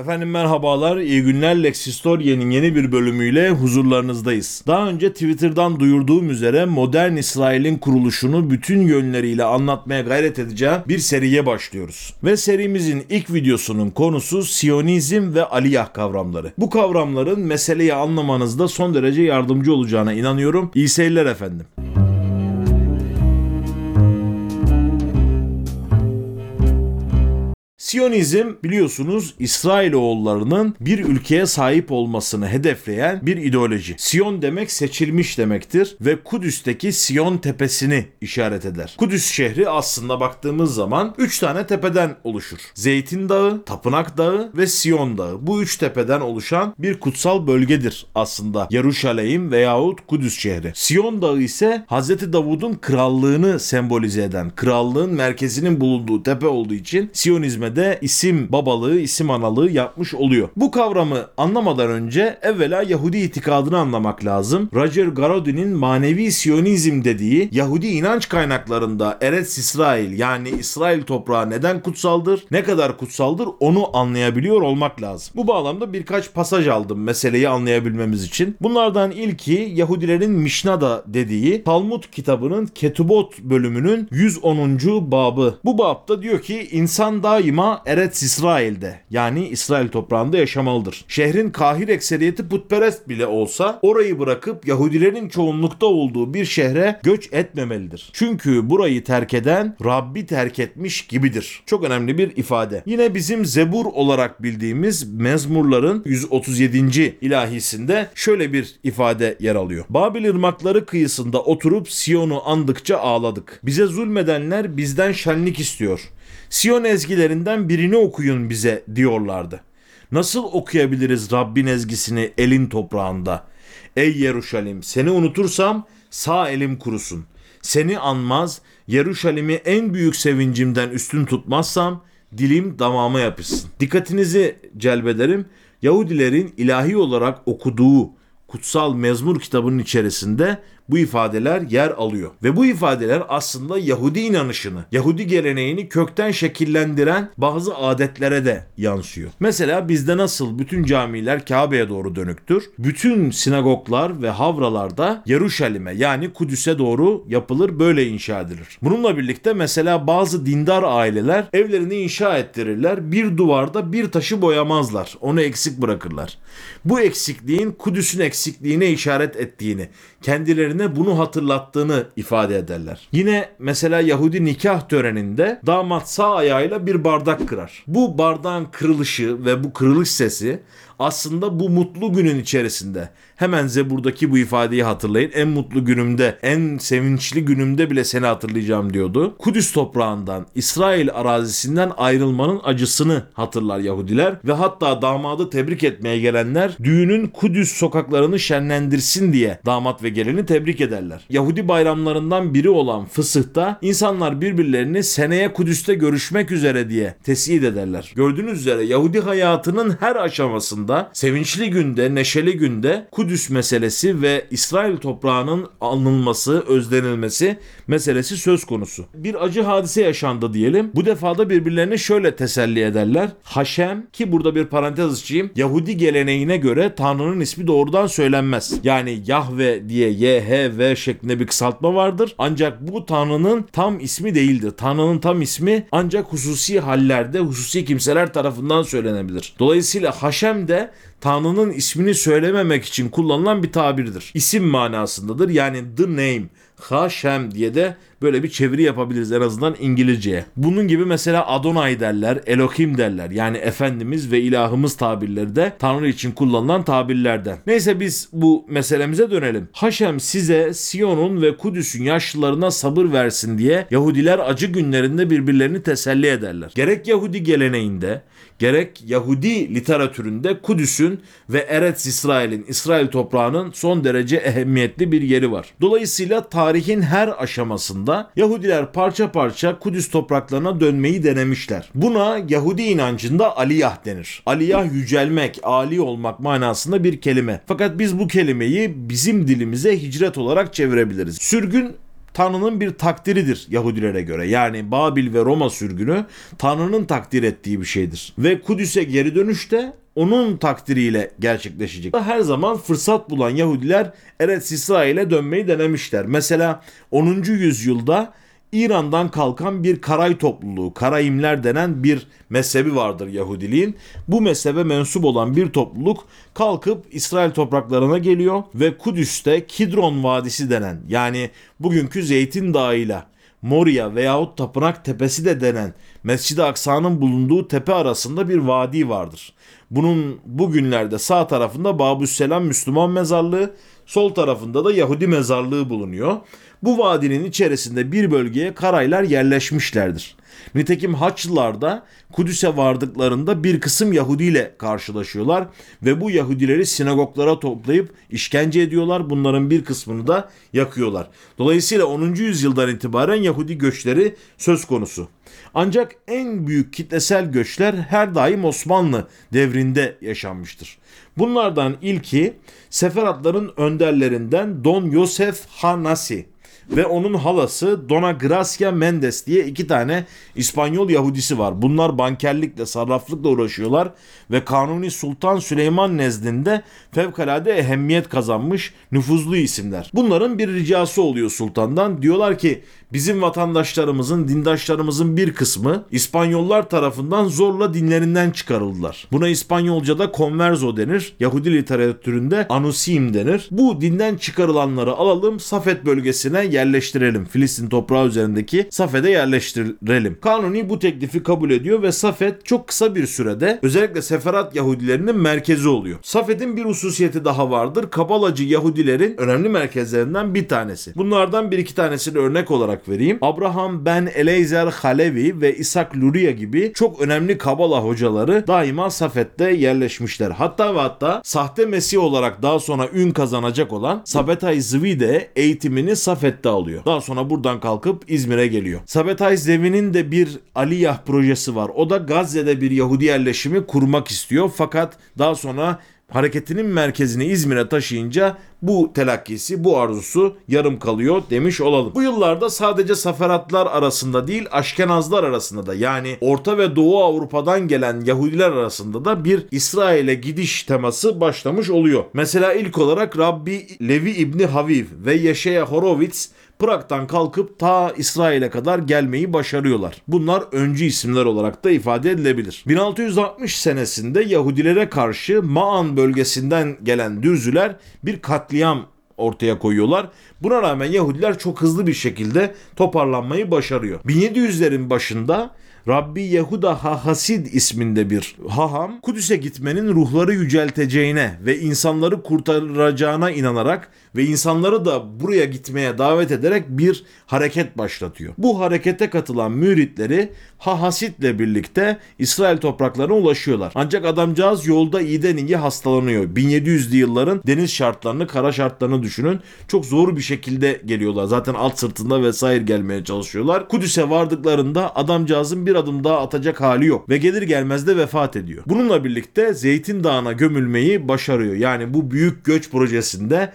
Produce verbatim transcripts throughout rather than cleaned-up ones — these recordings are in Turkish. Efendim merhabalar, iyi günler. Lex Historiae'nin yeni bir bölümüyle huzurlarınızdayız. Daha önce Twitter'dan duyurduğum üzere modern İsrail'in kuruluşunu bütün yönleriyle anlatmaya gayret edeceğim bir seriye başlıyoruz. Ve serimizin ilk videosunun konusu Siyonizm ve Aliyah kavramları. Bu kavramların meseleyi anlamanızda son derece yardımcı olacağına inanıyorum. İyi seyirler efendim. Siyonizm biliyorsunuz İsrailoğullarının bir ülkeye sahip olmasını hedefleyen bir ideoloji. Siyon demek seçilmiş demektir ve Kudüs'teki Siyon tepesini işaret eder. Kudüs şehri aslında baktığımız zaman üç tane tepeden oluşur. Zeytin Dağı, Tapınak Dağı ve Siyon Dağı. Bu üç tepeden oluşan bir kutsal bölgedir aslında Yeruşaleyim veyahut Kudüs şehri. Siyon Dağı ise Hazreti Davud'un krallığını sembolize eden, krallığın merkezinin bulunduğu tepe olduğu için Siyonizme de isim babalığı, isim analığı yapmış oluyor. Bu kavramı anlamadan önce evvela Yahudi itikadını anlamak lazım. Roger Garaudy'nin manevi Siyonizm dediği Yahudi inanç kaynaklarında Eretz İsrail yani İsrail toprağı neden kutsaldır, ne kadar kutsaldır onu anlayabiliyor olmak lazım. Bu bağlamda birkaç pasaj aldım meseleyi anlayabilmemiz için. Bunlardan ilki Yahudilerin Mişna'da dediği Talmud kitabının Ketubot bölümünün yüz onuncu babı. Bu babda diyor ki insan daima Eretz İsrail'de yani İsrail toprağında yaşamalıdır. Şehrin kahir ekseriyeti putperest bile olsa orayı bırakıp Yahudilerin çoğunlukta olduğu bir şehre göç etmemelidir. Çünkü burayı terk eden Rabbi terk etmiş gibidir. Çok önemli bir ifade. Yine bizim Zebur olarak bildiğimiz Mezmurların yüz otuz yedinci ilahisinde şöyle bir ifade yer alıyor. Babil ırmakları kıyısında oturup Siyon'u andıkça ağladık. Bize zulmedenler bizden şenlik istiyor. Siyon ezgilerinden birini okuyun bize diyorlardı. Nasıl okuyabiliriz Rabbin ezgisini elin toprağında? Ey Yeruşalim, seni unutursam sağ elim kurusun. Seni anmaz, Yeruşalim'i en büyük sevincimden üstün tutmazsam dilim damağıma yapışsın. Dikkatinizi celbederim. Yahudilerin ilahi olarak okuduğu kutsal mezmur kitabının içerisinde bu ifadeler yer alıyor. Ve bu ifadeler aslında Yahudi inanışını, Yahudi geleneğini kökten şekillendiren bazı adetlere de yansıyor. Mesela bizde nasıl bütün camiler Kabe'ye doğru dönüktür? Bütün sinagoglar ve havralarda Yeruşalim'e yani Kudüs'e doğru yapılır, böyle inşa edilir. Bununla birlikte mesela bazı dindar aileler evlerini inşa ettirirler. Bir duvarda bir taşı boyamazlar. Onu eksik bırakırlar. Bu eksikliğin Kudüs'ün eksikliğine işaret ettiğini, kendilerini bunu hatırlattığını ifade ederler. Yine mesela Yahudi nikah töreninde damat sağ ayağıyla bir bardak kırar. Bu bardağın kırılışı ve bu kırılış sesi aslında bu mutlu günün içerisinde, hemen Zebur'daki bu ifadeyi hatırlayın. En mutlu günümde, en sevinçli günümde bile seni hatırlayacağım diyordu. Kudüs toprağından, İsrail arazisinden ayrılmanın acısını hatırlar Yahudiler ve hatta damadı tebrik etmeye gelenler düğünün Kudüs sokaklarını şenlendirsin diye damat ve gelini tebrik ederler. Yahudi bayramlarından biri olan Fısıh'ta insanlar birbirlerini seneye Kudüs'te görüşmek üzere diye teslim ederler. Gördüğünüz üzere Yahudi hayatının her aşamasında, sevinçli günde, neşeli günde Kudüs meselesi ve İsrail toprağının anılması, özlenilmesi meselesi söz konusu. Bir acı hadise yaşandı diyelim. Bu defada birbirlerini şöyle teselli ederler. Haşem, ki burada bir parantez açayım, Yahudi geleneğine göre Tanrı'nın ismi doğrudan söylenmez. Yani Yahve diye Y H V şeklinde bir kısaltma vardır. Ancak bu Tanrı'nın tam ismi değildir. Tanrı'nın tam ismi ancak hususi hallerde, hususi kimseler tarafından söylenebilir. Dolayısıyla Haşem de Tanrı'nın ismini söylememek için kullanılan bir tabirdir. İsim manasındadır. Yani the name, Haşem diye de böyle bir çeviri yapabiliriz en azından İngilizceye. Bunun gibi mesela Adonai derler, Elohim derler. Yani Efendimiz ve ilahımız tabirleri de Tanrı için kullanılan tabirlerden. Neyse biz bu meselemize dönelim. Haşem size Siyon'un ve Kudüs'ün yaşlılarına sabır versin diye Yahudiler acı günlerinde birbirlerini teselli ederler. Gerek Yahudi geleneğinde, gerek Yahudi literatüründe Kudüs'ün ve Eretz İsrail'in, İsrail toprağının son derece ehemmiyetli bir yeri var. Dolayısıyla tarihin her aşamasında Yahudiler parça parça Kudüs topraklarına dönmeyi denemişler. Buna Yahudi inancında Aliyah denir. Aliyah yücelmek, âli olmak manasında bir kelime. Fakat biz bu kelimeyi bizim dilimize hicret olarak çevirebiliriz. Sürgün Tanrı'nın bir takdiridir Yahudilere göre. Yani Babil ve Roma sürgünü Tanrı'nın takdir ettiği bir şeydir. Ve Kudüs'e geri dönüşte onun takdiriyle gerçekleşecek. Her zaman fırsat bulan Yahudiler Eretz İsrail'e dönmeyi denemişler. Mesela onuncu yüzyılda İran'dan kalkan bir Karay topluluğu, Karayimler denen bir mezhebi vardır Yahudiliğin. Bu mezhebe mensup olan bir topluluk kalkıp İsrail topraklarına geliyor ve Kudüs'te Kidron Vadisi denen, yani bugünkü Zeytin Dağı ile Moria veyahut Tapınak Tepesi de denen Mescid-i Aksa'nın bulunduğu tepe arasında bir vadi vardır. Bunun bugünlerde sağ tarafında Babüsselam Müslüman mezarlığı, sol tarafında da Yahudi mezarlığı bulunuyor. Bu vadinin içerisinde bir bölgeye Karaylar yerleşmişlerdir. Nitekim Haçlılar da Kudüs'e vardıklarında bir kısım Yahudi ile karşılaşıyorlar ve bu Yahudileri sinagoglara toplayıp işkence ediyorlar. Bunların bir kısmını da yakıyorlar. Dolayısıyla onuncu yüzyıldan itibaren Yahudi göçleri söz konusu. Ancak en büyük kitlesel göçler her daim Osmanlı devrinde yaşanmıştır. Bunlardan ilki Sefaradların önderlerinden Don Yosef Hanasi ve onun halası Dona Gracia Mendes diye iki tane İspanyol Yahudisi var. Bunlar bankerlikle, sarraflıkla uğraşıyorlar ve Kanuni Sultan Süleyman nezdinde fevkalade ehemmiyet kazanmış nüfuzlu isimler. Bunların bir ricası oluyor sultandan. Diyorlar ki bizim vatandaşlarımızın, dindaşlarımızın bir kısmı İspanyollar tarafından zorla dinlerinden çıkarıldılar. Buna İspanyolca'da Converso denir. Yahudi literatüründe Anusim denir. Bu dinden çıkarılanları alalım, Safed bölgesine yerleştirelim. Filistin toprağı üzerindeki Safed'e yerleştirelim. Kanuni bu teklifi kabul ediyor ve Safed çok kısa bir sürede özellikle Seferat Yahudilerinin merkezi oluyor. Safed'in bir hususiyeti daha vardır. Kabalacı Yahudilerin önemli merkezlerinden bir tanesi. Bunlardan bir iki tanesini örnek olarak vereyim. Abraham ben Eleyzer Halevi ve İshak Luria gibi çok önemli Kabala hocaları daima Safed'de yerleşmişler. Hatta ve hatta sahte Mesih olarak daha sonra ün kazanacak olan Sabetay Zvide eğitimini Safed'de alıyor. Daha sonra buradan kalkıp İzmir'e geliyor. Sabetay Zevi'nin de bir Aliyah projesi var. O da Gazze'de bir Yahudi yerleşimi kurmak istiyor. Fakat daha sonra hareketinin merkezini İzmir'e taşıyınca bu telakkisi, bu arzusu yarım kalıyor demiş olalım. Bu yıllarda sadece Sefaradlar arasında değil, Ashkenazlar arasında da, yani Orta ve Doğu Avrupa'dan gelen Yahudiler arasında da bir İsrail'e gidiş teması başlamış oluyor. Mesela ilk olarak Rabbi Levi İbni Haviv ve Yeşaya Horowitz Prag'dan kalkıp ta İsrail'e kadar gelmeyi başarıyorlar. Bunlar öncü isimler olarak da ifade edilebilir. bin altı yüz altmış senesinde Yahudilere karşı Maan bölgesinden gelen dürzüler bir katliam ortaya koyuyorlar. Buna rağmen Yahudiler çok hızlı bir şekilde toparlanmayı başarıyor. bin yedi yüzlerin başında Rabbi Yehuda Ha-Hasid isminde bir haham, Kudüs'e gitmenin ruhları yücelteceğine ve insanları kurtaracağına inanarak ve insanları da buraya gitmeye davet ederek bir hareket başlatıyor. Bu harekete katılan müritleri Ha-Hasid'le birlikte İsrail topraklarına ulaşıyorlar. Ancak adamcağız yolda iyiden iyi hastalanıyor. bin yedi yüzlü yılların deniz şartlarını, kara şartlarını düşünün. Çok zor bir şekilde geliyorlar. Zaten alt sırtında vesaire gelmeye çalışıyorlar. Kudüs'e vardıklarında adamcağızın bir adım daha atacak hali yok ve gelir gelmez de vefat ediyor. Bununla birlikte Zeytin Dağı'na gömülmeyi başarıyor. Yani bu büyük göç projesinde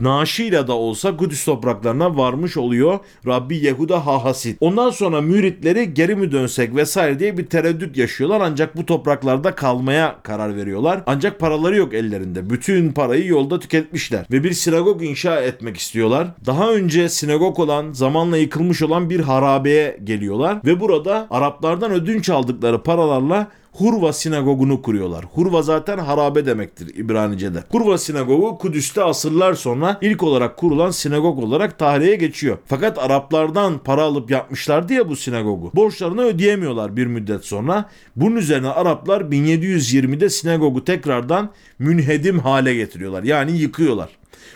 naaşıyla da olsa Kudüs topraklarına varmış oluyor Rabbi Yehuda Ha-Hasid. Ondan sonra müritleri geri mi dönsek vesaire diye bir tereddüt yaşıyorlar, ancak bu topraklarda kalmaya karar veriyorlar. Ancak paraları yok ellerinde. Bütün parayı yolda tüketmişler ve bir sinagog inşa etmek istiyorlar. Daha önce sinagog olan, zamanla yıkılmış olan bir harabeye geliyorlar ve burada Araplardan ödünç aldıkları paralarla Hurva Sinagogunu kuruyorlar. Hurva zaten harabe demektir İbranice'de. Hurva Sinagogu Kudüs'te asırlar sonra ilk olarak kurulan sinagog olarak tarihe geçiyor. Fakat Araplardan para alıp yapmışlardı ya bu sinagogu. Borçlarını ödeyemiyorlar bir müddet sonra. Bunun üzerine Araplar bin yedi yüz yirmide sinagogu tekrardan münhedim hale getiriyorlar. Yani yıkıyorlar.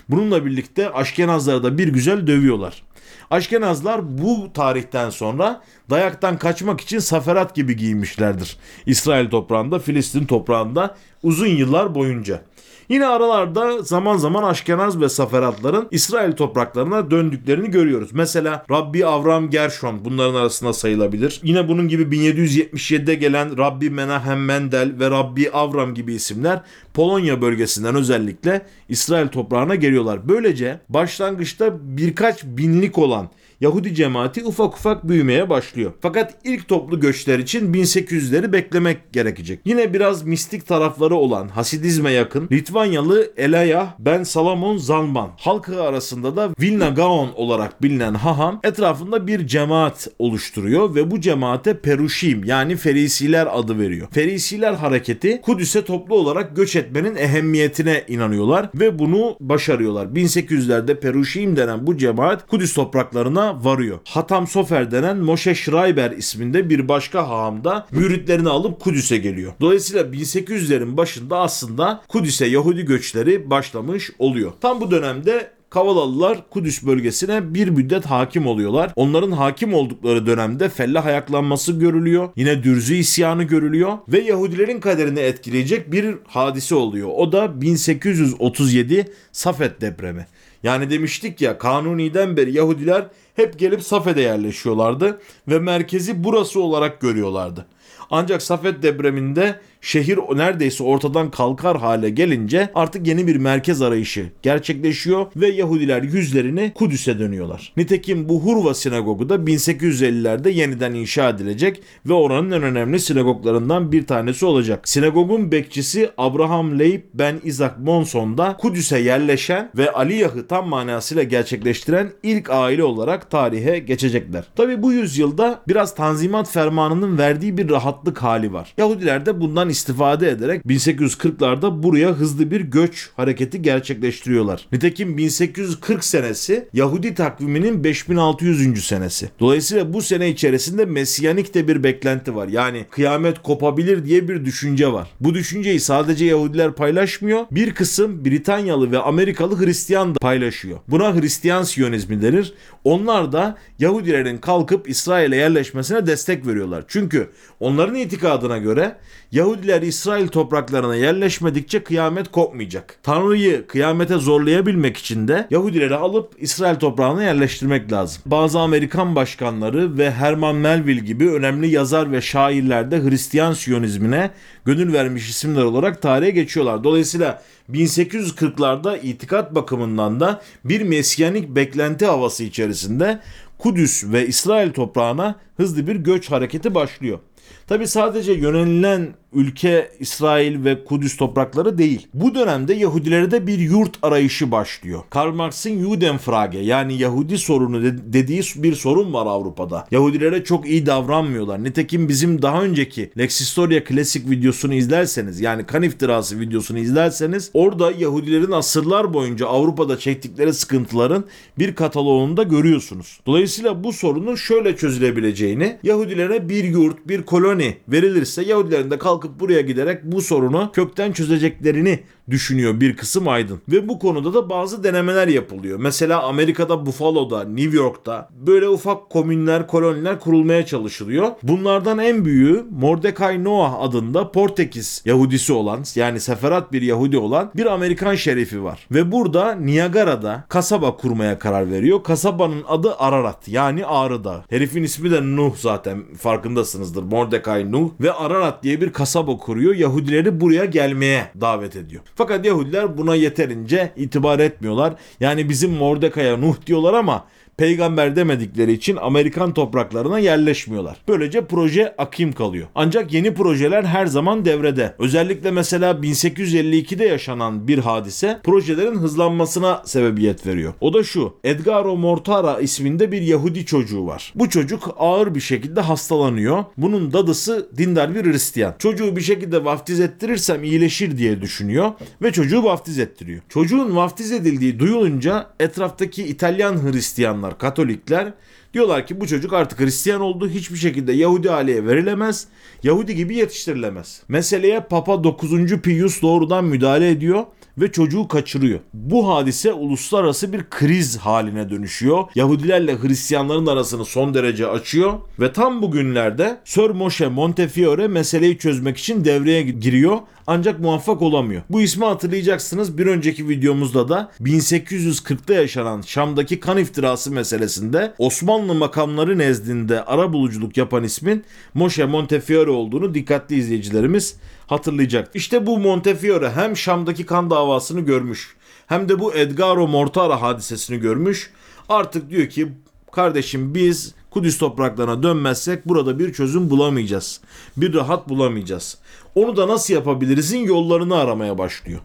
Bununla birlikte Ashkenazları da bir güzel dövüyorlar. Ashkenazlar bu tarihten sonra dayaktan kaçmak için Seferat gibi giymişlerdir. İsrail toprağında, Filistin toprağında uzun yıllar boyunca. Yine aralarda zaman zaman Ashkenaz ve Seferatların İsrail topraklarına döndüklerini görüyoruz. Mesela Rabbi Avram Gershon bunların arasında sayılabilir. Yine bunun gibi bin yedi yüz yetmiş yedide gelen Rabbi Menahem Mendel ve Rabbi Avram gibi isimler Polonya bölgesinden özellikle İsrail toprağına geliyorlar. Böylece başlangıçta birkaç binlik olan Yahudi cemaati ufak ufak büyümeye başlıyor. Fakat ilk toplu göçler için bin sekiz yüzleri beklemek gerekecek. Yine biraz mistik tarafları olan Hasidizme yakın Litvanyalı Aliyah ben Salomon Zalman, halkı arasında da Vilna Gaon olarak bilinen haham etrafında bir cemaat oluşturuyor ve bu cemaate Perushim yani Ferisiler adı veriyor. Ferisiler hareketi Kudüs'e toplu olarak göç etmenin ehemmiyetine inanıyorlar ve bunu başarıyorlar. bin sekiz yüzlerde Perushim denen bu cemaat Kudüs topraklarına varıyor. Hatam Sofer denen Moshe Schreiber isminde bir başka haham da müritlerini alıp Kudüs'e geliyor. Dolayısıyla bin sekiz yüzlerin başında aslında Kudüs'e Yahudi göçleri başlamış oluyor. Tam bu dönemde Kavalalılar Kudüs bölgesine bir müddet hakim oluyorlar. Onların hakim oldukları dönemde fellah ayaklanması görülüyor. Yine Dürzü isyanı görülüyor. Ve Yahudilerin kaderini etkileyecek bir hadise oluyor. O da bin sekiz yüz otuz yedi Safed depremi. Yani demiştik ya, Kanuni'den beri Yahudiler hep gelip Safed'e yerleşiyorlardı. Ve merkezi burası olarak görüyorlardı. Ancak Safed depreminde şehir neredeyse ortadan kalkar hale gelince artık yeni bir merkez arayışı gerçekleşiyor ve Yahudiler yüzlerini Kudüs'e dönüyorlar. Nitekim bu Hurva Sinagogu da bin sekiz yüz ellilerde yeniden inşa edilecek ve oranın en önemli sinagoglarından bir tanesi olacak. Sinagogun bekçisi Abraham Leib ben Isaac Monson da Kudüs'e yerleşen ve Aliyah'ı tam manasıyla gerçekleştiren ilk aile olarak tarihe geçecekler. Tabi bu yüzyılda biraz Tanzimat Fermanı'nın verdiği bir rahatlık hali var. Yahudiler de bundan istifade ederek bin sekiz yüz kırklarda buraya hızlı bir göç hareketi gerçekleştiriyorlar. Nitekim bin sekiz yüz kırk senesi Yahudi takviminin beş bin altı yüzüncü senesi. Dolayısıyla bu sene içerisinde mesiyanik de bir beklenti var. Yani kıyamet kopabilir diye bir düşünce var. Bu düşünceyi sadece Yahudiler paylaşmıyor. Bir kısım Britanyalı ve Amerikalı Hristiyan da paylaşıyor. Buna Hristiyan Siyonizmi denir. Onlar da Yahudilerin kalkıp İsrail'e yerleşmesine destek veriyorlar. Çünkü onların itikadına göre Yahudi Yahudiler İsrail topraklarına yerleşmedikçe kıyamet kopmayacak. Tanrı'yı kıyamete zorlayabilmek için de Yahudileri alıp İsrail toprağına yerleştirmek lazım. Bazı Amerikan başkanları ve Herman Melville gibi önemli yazar ve şairler de Hristiyan Siyonizmine gönül vermiş isimler olarak tarihe geçiyorlar. Dolayısıyla bin sekiz yüz kırklarda itikat bakımından da bir mesiyanik beklenti havası içerisinde Kudüs ve İsrail toprağına hızlı bir göç hareketi başlıyor. Tabi sadece yönelilen ülke İsrail ve Kudüs toprakları değil. Bu dönemde Yahudilerde bir yurt arayışı başlıyor. Karl Marx'ın Judenfrage yani Yahudi sorunu de- dediği bir sorun var Avrupa'da. Yahudilere çok iyi davranmıyorlar. Nitekim bizim daha önceki Lex Historiae klasik videosunu izlerseniz, yani kan iftirası videosunu izlerseniz, orada Yahudilerin asırlar boyunca Avrupa'da çektikleri sıkıntıların bir kataloğunu da görüyorsunuz. Dolayısıyla bu sorunun şöyle çözülebileceğini, Yahudilere bir yurt, bir koloni verilirse Yahudilerin de kalk buraya giderek bu sorunu kökten çözeceklerini düşünüyor bir kısım aydın. Ve bu konuda da bazı denemeler yapılıyor. Mesela Amerika'da Buffalo'da, New York'ta böyle ufak komünler, koloniler kurulmaya çalışılıyor. Bunlardan en büyüğü Mordecai Noah adında Portekiz Yahudisi olan, yani Sefarat bir Yahudi olan bir Amerikan şerifi var. Ve burada Niagara'da kasaba kurmaya karar veriyor. Kasabanın adı Ararat, yani Ağrı Dağı. Herifin ismi de Nuh, zaten farkındasınızdır, Mordecai Nuh. Ve Ararat diye bir kasaba kuruyor. Yahudileri buraya gelmeye davet ediyor. Fakat Yahudiler buna yeterince itibar etmiyorlar. Yani bizim Mordecai'ye Nuh diyorlar ama peygamber demedikleri için Amerikan topraklarına yerleşmiyorlar. Böylece proje akim kalıyor. Ancak yeni projeler her zaman devrede. Özellikle mesela bin sekiz yüz elli ikide yaşanan bir hadise projelerin hızlanmasına sebebiyet veriyor. O da şu: Edgaro Mortara isminde bir Yahudi çocuğu var. Bu çocuk ağır bir şekilde hastalanıyor. Bunun dadısı dindar bir Hristiyan. Çocuğu bir şekilde vaftiz ettirirsem iyileşir diye düşünüyor ve çocuğu vaftiz ettiriyor. Çocuğun vaftiz edildiği duyulunca etraftaki İtalyan Hristiyanlar, Katolikler diyorlar ki bu çocuk artık Hristiyan oldu. Hiçbir şekilde Yahudi aileye verilemez. Yahudi gibi yetiştirilemez. Meseleye Papa dokuzuncu Pius doğrudan müdahale ediyor ve çocuğu kaçırıyor. Bu hadise uluslararası bir kriz haline dönüşüyor. Yahudilerle Hristiyanların arasını son derece açıyor ve tam bugünlerde Sir Moshe Montefiore meseleyi çözmek için devreye giriyor ancak muvaffak olamıyor. Bu ismi hatırlayacaksınız. Bir önceki videomuzda da bin sekiz yüz kırkta yaşanan Şam'daki kan iftirası meselesinde Osmanlı makamları nezdinde arabuluculuk yapan ismin Moshe Montefiore olduğunu dikkatli izleyicilerimiz hatırlayacak. İşte bu Montefiore hem Şam'daki kan davasını görmüş hem de bu Edgaro Mortara hadisesini görmüş. Artık diyor ki kardeşim biz Kudüs topraklarına dönmezsek burada bir çözüm bulamayacağız. Bir rahat bulamayacağız. Onu da nasıl yapabilirizin yollarını aramaya başlıyor.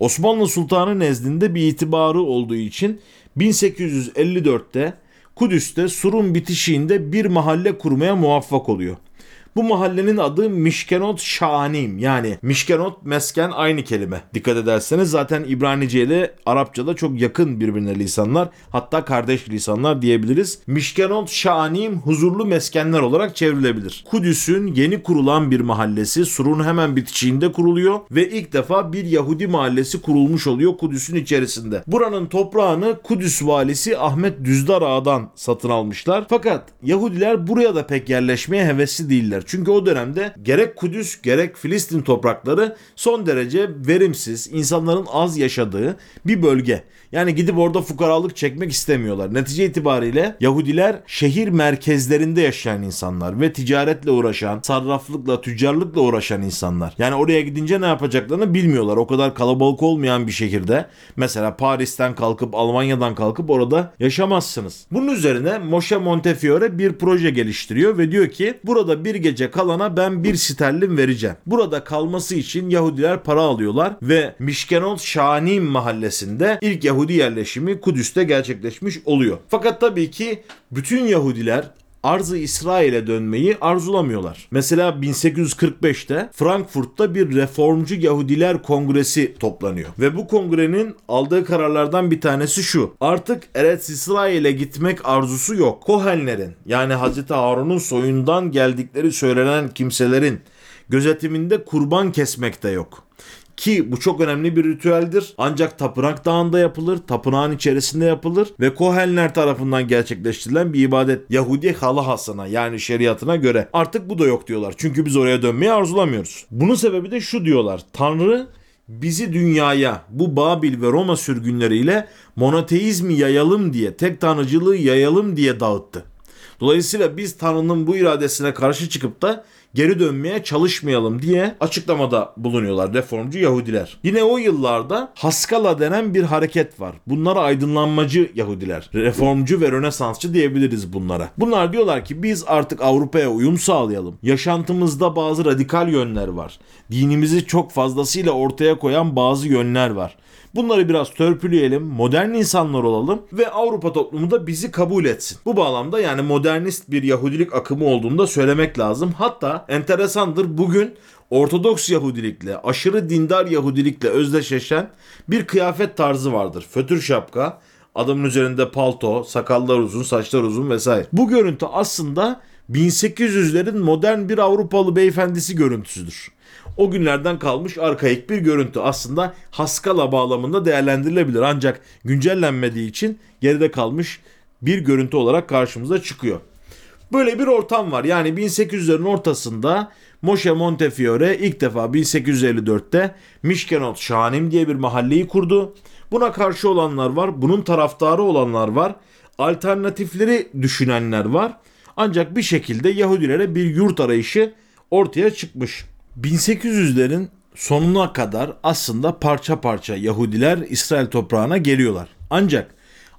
Osmanlı Sultanı nezdinde bir itibarı olduğu için bin sekiz yüz elli dörtte Kudüs'te surun bitişiğinde bir mahalle kurmaya muvaffak oluyor. Bu mahallenin adı Mişkenot Şahanim, yani Mişkenot mesken aynı kelime. Dikkat ederseniz zaten İbranice ile Arapça'da çok yakın birbirine lisanlar, hatta kardeş lisanlar diyebiliriz. Mişkenot Şahanim huzurlu meskenler olarak çevrilebilir. Kudüs'ün yeni kurulan bir mahallesi surun hemen bitişiğinde kuruluyor ve ilk defa bir Yahudi mahallesi kurulmuş oluyor Kudüs'ün içerisinde. Buranın toprağını Kudüs valisi Ahmet Düzdar Ağa'dan satın almışlar. Fakat Yahudiler buraya da pek yerleşmeye hevesli değiller. Çünkü o dönemde gerek Kudüs gerek Filistin toprakları son derece verimsiz, insanların az yaşadığı bir bölge. Yani gidip orada fukaralık çekmek istemiyorlar. Netice itibariyle Yahudiler şehir merkezlerinde yaşayan insanlar ve ticaretle uğraşan, sarraflıkla, tüccarlıkla uğraşan insanlar. Yani oraya gidince ne yapacaklarını bilmiyorlar. O kadar kalabalık olmayan bir şehirde mesela Paris'ten kalkıp Almanya'dan kalkıp orada yaşamazsınız. Bunun üzerine Moshe Montefiore bir proje geliştiriyor ve diyor ki burada bir gece kalana ben bir sterlin vereceğim. Burada kalması için Yahudiler para alıyorlar ve Mişkenot Şahanim mahallesinde ilk Yahudi yerleşimi Kudüs'te gerçekleşmiş oluyor. Fakat tabii ki bütün Yahudiler Arz-ı İsrail'e dönmeyi arzulamıyorlar. Mesela bin sekiz yüz kırk beşte Frankfurt'ta bir reformcu Yahudiler kongresi toplanıyor. Ve bu kongrenin aldığı kararlardan bir tanesi şu: artık Eretz İsrail'e gitmek arzusu yok. Kohenlerin, yani Hz. Harun'un soyundan geldikleri söylenen kimselerin gözetiminde kurban kesmek de yok. Ki bu çok önemli bir ritüeldir. Ancak Tapınak Dağı'nda yapılır, tapınağın içerisinde yapılır ve Kohenler tarafından gerçekleştirilen bir ibadet. Yahudi halahasına, yani şeriatına göre. Artık bu da yok diyorlar. Çünkü biz oraya dönmeyi arzulamıyoruz. Bunun sebebi de şu diyorlar: Tanrı bizi dünyaya bu Babil ve Roma sürgünleriyle monoteizmi yayalım diye, tek tanrıcılığı yayalım diye dağıttı. Dolayısıyla biz Tanrı'nın bu iradesine karşı çıkıp da geri dönmeye çalışmayalım diye açıklamada bulunuyorlar reformcu Yahudiler. Yine o yıllarda Haskala denen bir hareket var. Bunlar aydınlanmacı Yahudiler. Reformcu ve Rönesansçı diyebiliriz bunlara. Bunlar diyorlar ki biz artık Avrupa'ya uyum sağlayalım. Yaşantımızda bazı radikal yönler var. Dinimizi çok fazlasıyla ortaya koyan bazı yönler var. Bunları biraz törpüleyelim, modern insanlar olalım ve Avrupa toplumu da bizi kabul etsin. Bu bağlamda yani modernist bir Yahudilik akımı olduğunu da söylemek lazım. Hatta enteresandır, bugün Ortodoks Yahudilikle, aşırı dindar Yahudilikle özdeşleşen bir kıyafet tarzı vardır. Fötür şapka, adamın üzerinde palto, sakallar uzun, saçlar uzun vesaire. Bu görüntü aslında bin sekiz yüzlerin modern bir Avrupalı beyefendisi görüntüsüdür. O günlerden kalmış arkaik bir görüntü, aslında Haskala bağlamında değerlendirilebilir ancak güncellenmediği için geride kalmış bir görüntü olarak karşımıza çıkıyor. Böyle bir ortam var. Yani bin sekiz yüzlerin ortasında Moshe Montefiore ilk defa bin sekiz yüz elli dörtte Mişkenot Şahanim diye bir mahalleyi kurdu. Buna karşı olanlar var, bunun taraftarı olanlar var, alternatifleri düşünenler var. Ancak bir şekilde Yahudilere bir yurt arayışı ortaya çıkmış. bin sekiz yüzlerin sonuna kadar aslında parça parça Yahudiler İsrail toprağına geliyorlar. Ancak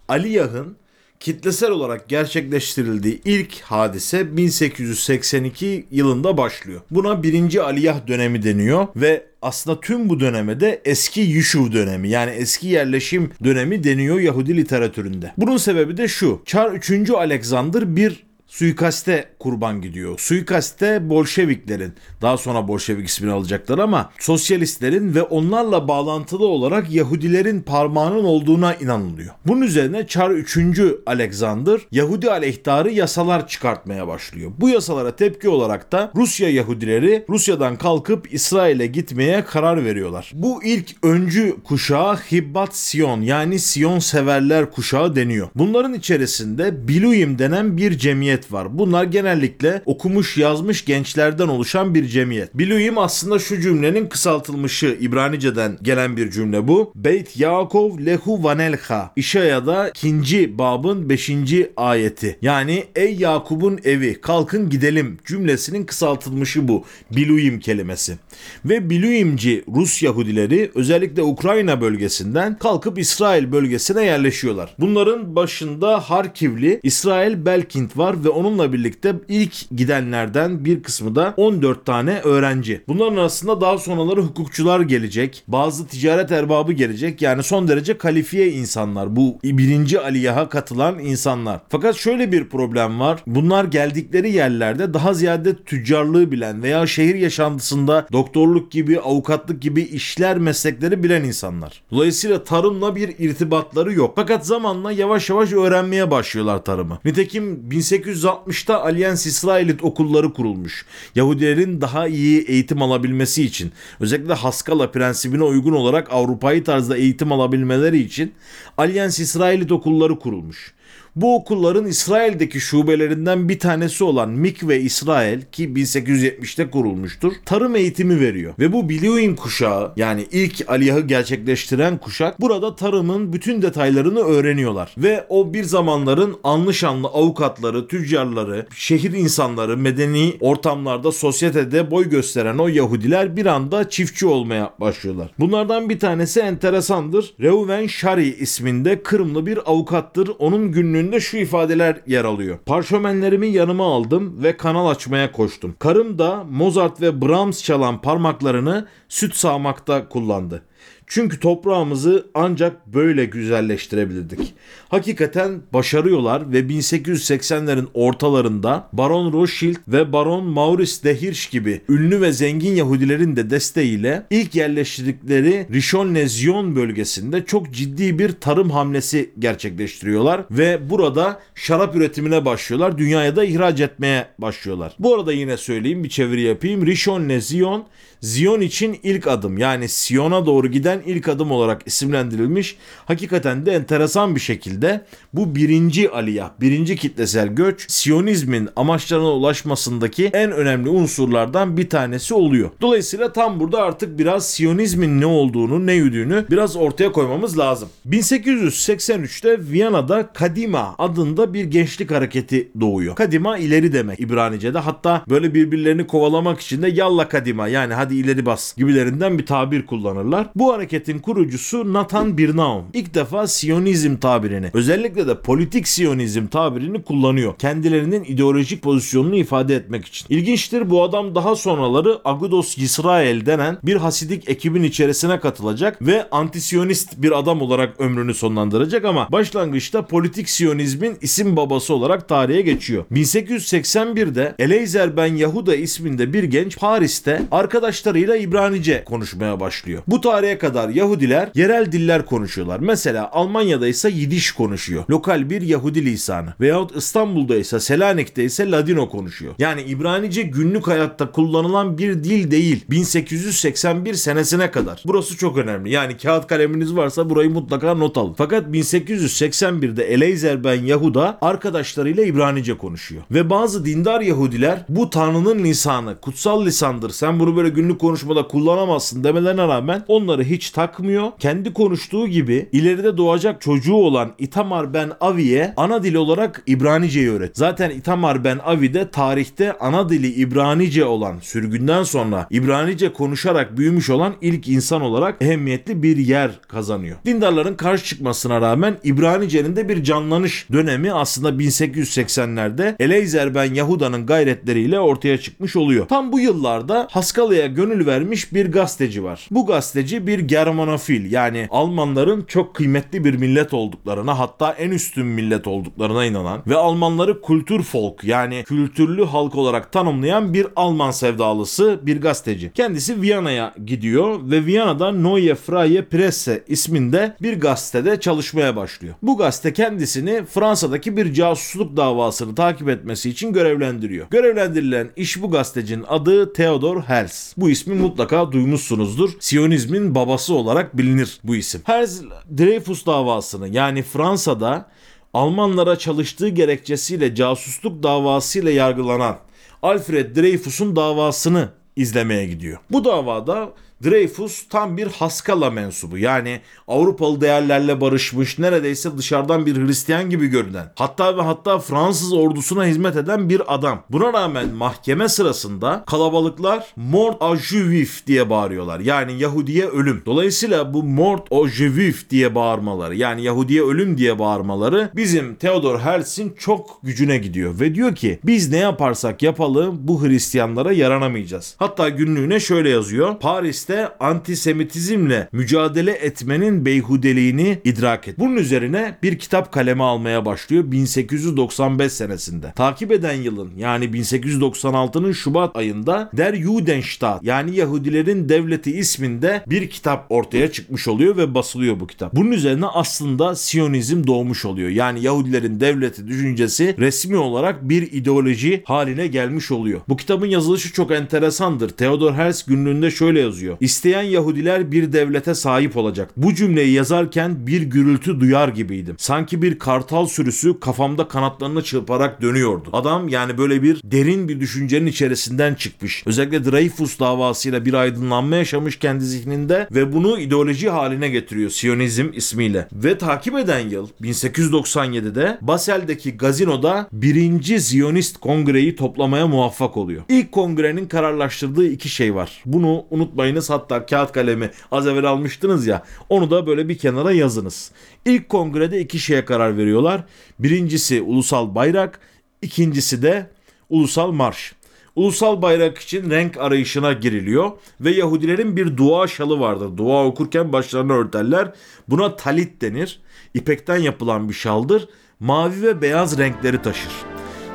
Aliyah'ın kitlesel olarak gerçekleştirildiği ilk hadise bin sekiz yüz seksen iki yılında başlıyor. Buna birinci Aliyah dönemi deniyor ve aslında tüm bu döneme de eski Yishuv dönemi, yani eski yerleşim dönemi deniyor Yahudi literatüründe. Bunun sebebi de şu: Çar üçüncü. Alexander bir suikaste kurban gidiyor. Suikaste Bolşeviklerin, daha sonra Bolşevik ismini alacaklar ama sosyalistlerin ve onlarla bağlantılı olarak Yahudilerin parmağının olduğuna inanılıyor. Bunun üzerine Çar üçüncü. Alexander Yahudi aleyhtarı yasalar çıkartmaya başlıyor. Bu yasalara tepki olarak da Rusya Yahudileri Rusya'dan kalkıp İsrail'e gitmeye karar veriyorlar. Bu ilk öncü kuşağa Hibbat Siyon, yani Siyon severler kuşağı deniyor. Bunların içerisinde Biluim denen bir cemiyet cemiyet var. Bunlar genellikle okumuş yazmış gençlerden oluşan bir cemiyet. Biluim aslında şu cümlenin kısaltılmışı, İbranice'den gelen bir cümle bu. Beyt Yaakov lehu vanelha. İşaya'da ikinci babın beşinci ayeti. Yani ey Yakub'un evi kalkın gidelim cümlesinin kısaltılmışı bu. Biluim kelimesi. Ve Biluimci Rus Yahudileri özellikle Ukrayna bölgesinden kalkıp İsrail bölgesine yerleşiyorlar. Bunların başında Harkivli İsrail Belkint var ve onunla birlikte ilk gidenlerden bir kısmı da on dört tane öğrenci. Bunların arasında daha sonraları hukukçular gelecek. Bazı ticaret erbabı gelecek. Yani son derece kalifiye insanlar. Bu birinci Aliyah'a katılan insanlar. Fakat şöyle bir problem var. Bunlar geldikleri yerlerde daha ziyade tüccarlığı bilen veya şehir yaşantısında doktorluk gibi, avukatlık gibi işler, meslekleri bilen insanlar. Dolayısıyla tarımla bir irtibatları yok. Fakat zamanla yavaş yavaş öğrenmeye başlıyorlar tarımı. Nitekim bin sekiz yüz altmışta Alliance İsrailit okulları kurulmuş. Yahudilerin daha iyi eğitim alabilmesi için, özellikle Haskala prensibine uygun olarak Avrupa'yı tarzda eğitim alabilmeleri için Alliance İsrailit okulları kurulmuş. Bu okulların İsrail'deki şubelerinden bir tanesi olan Mikve İsrail ki bin sekiz yüz yetmişte kurulmuştur, tarım eğitimi veriyor. Ve bu Biluim kuşağı, yani ilk Aliyah'ı gerçekleştiren kuşak, burada tarımın bütün detaylarını öğreniyorlar. Ve o bir zamanların anlı şanlı avukatları, tüccarları, şehir insanları, medeni ortamlarda, sosyetede boy gösteren o Yahudiler bir anda çiftçi olmaya başlıyorlar. Bunlardan bir tanesi enteresandır. Reuven Shari isminde Kırımlı bir avukattır. Onun günlüğü de şu ifadeler yer alıyor. Parşömenlerimi yanıma aldım ve kanal açmaya koştum. Karım da Mozart ve Brahms çalan parmaklarını süt sağmakta kullandı. Çünkü toprağımızı ancak böyle güzelleştirebilirdik. Hakikaten başarıyorlar ve bin sekiz yüz seksenlerin ortalarında Baron Rothschild ve Baron Maurice de Hirsch gibi ünlü ve zengin Yahudilerin de desteğiyle ilk yerleştirdikleri Rishon LeZion bölgesinde çok ciddi bir tarım hamlesi gerçekleştiriyorlar ve burada şarap üretimine başlıyorlar. Dünyaya da ihraç etmeye başlıyorlar. Bu arada yine söyleyeyim, bir çeviri yapayım. Rishon LeZion, Ziyon için ilk adım, yani Siyon'a doğru giden ilk adım olarak isimlendirilmiş. Hakikaten de enteresan bir şekilde bu birinci Aliyah, birinci kitlesel göç, Siyonizmin amaçlarına ulaşmasındaki en önemli unsurlardan bir tanesi oluyor. Dolayısıyla tam burada artık biraz Siyonizmin ne olduğunu, ne yürüdüğünü biraz ortaya koymamız lazım. bin sekiz yüz seksen üçte Viyana'da Kadima adında bir gençlik hareketi doğuyor. Kadima ileri demek İbranice'de. Hatta böyle birbirlerini kovalamak için de yalla Kadima, yani hadi ileri bas gibilerinden bir tabir kullanırlar. Bu hareketin kurucusu Nathan Birnaum ilk defa Siyonizm tabirini, özellikle de politik Siyonizm tabirini kullanıyor. Kendilerinin ideolojik pozisyonunu ifade etmek için. İlginçtir, bu adam daha sonraları Agudos Yisrael denen bir hasidik ekibin içerisine katılacak ve antisiyonist bir adam olarak ömrünü sonlandıracak ama başlangıçta politik Siyonizmin isim babası olarak tarihe geçiyor. bin sekiz yüz seksen birde Eleyzer Ben Yahuda isminde bir genç Paris'te arkadaşlarıyla İbranice konuşmaya başlıyor. Bu tarih kadar Yahudiler yerel diller konuşuyorlar. Mesela Almanya'da ise Yidiş konuşuyor. Lokal bir Yahudi lisanı. Veyahut İstanbul'da ise, Selanik'te ise Ladino konuşuyor. Yani İbranice günlük hayatta kullanılan bir dil değil. bin sekiz yüz seksen bir senesine kadar. Burası çok önemli. Yani kağıt kaleminiz varsa burayı mutlaka not alın. Fakat bin sekiz yüz seksen birde Eleyzer Ben Yahuda arkadaşlarıyla İbranice konuşuyor. Ve bazı dindar Yahudiler bu Tanrı'nın lisanı, kutsal lisandır, sen bunu böyle günlük konuşmada kullanamazsın demelerine rağmen onları hiç takmıyor. Kendi konuştuğu gibi ileride doğacak çocuğu olan İtamar Ben Avi'ye ana dil olarak İbranice'yi öğret. Zaten İtamar Ben Avi de tarihte ana dili İbranice olan, sürgünden sonra İbranice konuşarak büyümüş olan ilk insan olarak ehemmiyetli bir yer kazanıyor. Dindarların karşı çıkmasına rağmen İbranice'nin de bir canlanış dönemi aslında bin sekiz yüz seksenlerde Eleyzer Ben Yahuda'nın gayretleriyle ortaya çıkmış oluyor. Tam bu yıllarda Haskala'ya gönül vermiş bir gazeteci var. Bu gazeteci bir Germanofil, yani Almanların çok kıymetli bir millet olduklarına, hatta en üstün millet olduklarına inanan ve Almanları Kulturvolk, yani kültürlü halk olarak tanımlayan bir Alman sevdalısı, bir gazeteci. Kendisi Viyana'ya gidiyor ve Viyana'da Neue Freie Presse isminde bir gazetede çalışmaya başlıyor. Bu gazete kendisini Fransa'daki bir casusluk davasını takip etmesi için görevlendiriyor. Görevlendirilen iş, bu gazetecinin adı Theodor Herzl. Bu ismi mutlaka duymuşsunuzdur. Siyonizmin babası olarak bilinir bu isim. Herzl, Dreyfus davasını, yani Fransa'da Almanlara çalıştığı gerekçesiyle casusluk davasıyla yargılanan Alfred Dreyfus'un davasını izlemeye gidiyor. Bu davada Dreyfus tam bir Haskala mensubu, yani Avrupalı değerlerle barışmış, neredeyse dışarıdan bir Hristiyan gibi görünen, hatta ve hatta Fransız ordusuna hizmet eden bir adam. Buna rağmen mahkeme sırasında kalabalıklar "Mort aux Juifs" diye bağırıyorlar, yani Yahudi'ye ölüm. Dolayısıyla bu "Mort aux Juifs" diye bağırmaları, yani Yahudi'ye ölüm diye bağırmaları bizim Theodor Herzl'in çok gücüne gidiyor ve diyor ki biz ne yaparsak yapalım bu Hristiyanlara yaranamayacağız. Hatta günlüğüne şöyle yazıyor: Paris'te antisemitizmle mücadele etmenin beyhudeliğini idrak et. Bunun üzerine bir kitap kaleme almaya başlıyor bin sekiz yüz doksan beş senesinde. Takip eden yılın, yani bin sekiz yüz doksan altının Şubat ayında Der Judenstaat, yani Yahudilerin Devleti isminde bir kitap ortaya çıkmış oluyor ve basılıyor bu kitap. Bunun üzerine aslında Siyonizm doğmuş oluyor. Yani Yahudilerin Devleti düşüncesi resmi olarak bir ideoloji haline gelmiş oluyor. Bu kitabın yazılışı çok enteresandır. Theodor Herzl günlüğünde şöyle yazıyor: İsteyen Yahudiler bir devlete sahip olacak. Bu cümleyi yazarken bir gürültü duyar gibiydim. Sanki bir kartal sürüsü kafamda kanatlarını çırparak dönüyordu. Adam yani böyle bir derin bir düşüncenin içerisinden çıkmış. Özellikle Dreyfus davasıyla bir aydınlanma yaşamış kendi zihninde ve bunu ideoloji haline getiriyor Siyonizm ismiyle. Ve takip eden yıl bin sekiz yüz doksan yedide Basel'deki gazinoda birinci Siyonist Kongre'yi toplamaya muvaffak oluyor. İlk kongrenin kararlaştırdığı iki şey var. Bunu unutmayınız. Hatta kağıt kalemi az evvel almıştınız ya, onu da böyle bir kenara yazınız. İlk kongrede iki şeye karar veriyorlar. Birincisi ulusal bayrak, ikincisi de ulusal marş. Ulusal bayrak için renk arayışına giriliyor ve Yahudilerin bir dua şalı vardır. Dua okurken başlarını örterler. Buna talit denir. İpekten yapılan bir şaldır. Mavi ve beyaz renkleri taşır.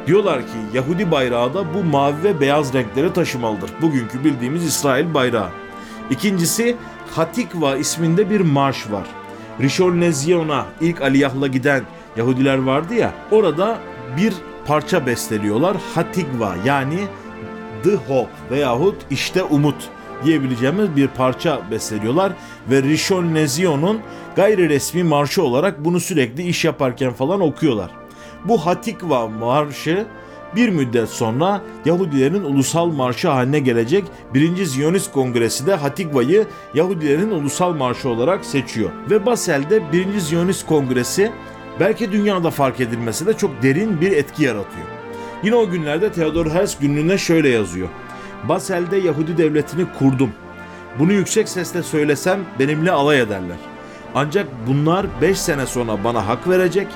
Diyorlar ki Yahudi bayrağı da bu mavi ve beyaz renkleri taşımalıdır. Bugünkü bildiğimiz İsrail bayrağı. İkincisi Hatikva isminde bir marş var. Rishon LeZion'a, ilk Aliyah'la giden Yahudiler vardı ya, orada bir parça besteliyorlar. Hatikva, yani The Hope veyahut işte umut diyebileceğimiz bir parça besteliyorlar ve Rishon LeZion'un gayri resmi marşı olarak bunu sürekli iş yaparken falan okuyorlar. Bu Hatikva marşı bir müddet sonra Yahudilerin ulusal marşı haline gelecek. birinci Siyonist Kongresi de Hatikva'yı Yahudilerin ulusal marşı olarak seçiyor. Ve Basel'de birinci Siyonist Kongresi belki dünyada fark edilmesi de çok derin bir etki yaratıyor. Yine o günlerde Theodor Herzl günlüğüne şöyle yazıyor: Basel'de Yahudi devletini kurdum. Bunu yüksek sesle söylesem benimle alay ederler. Ancak bunlar beş sene sonra bana hak verecek,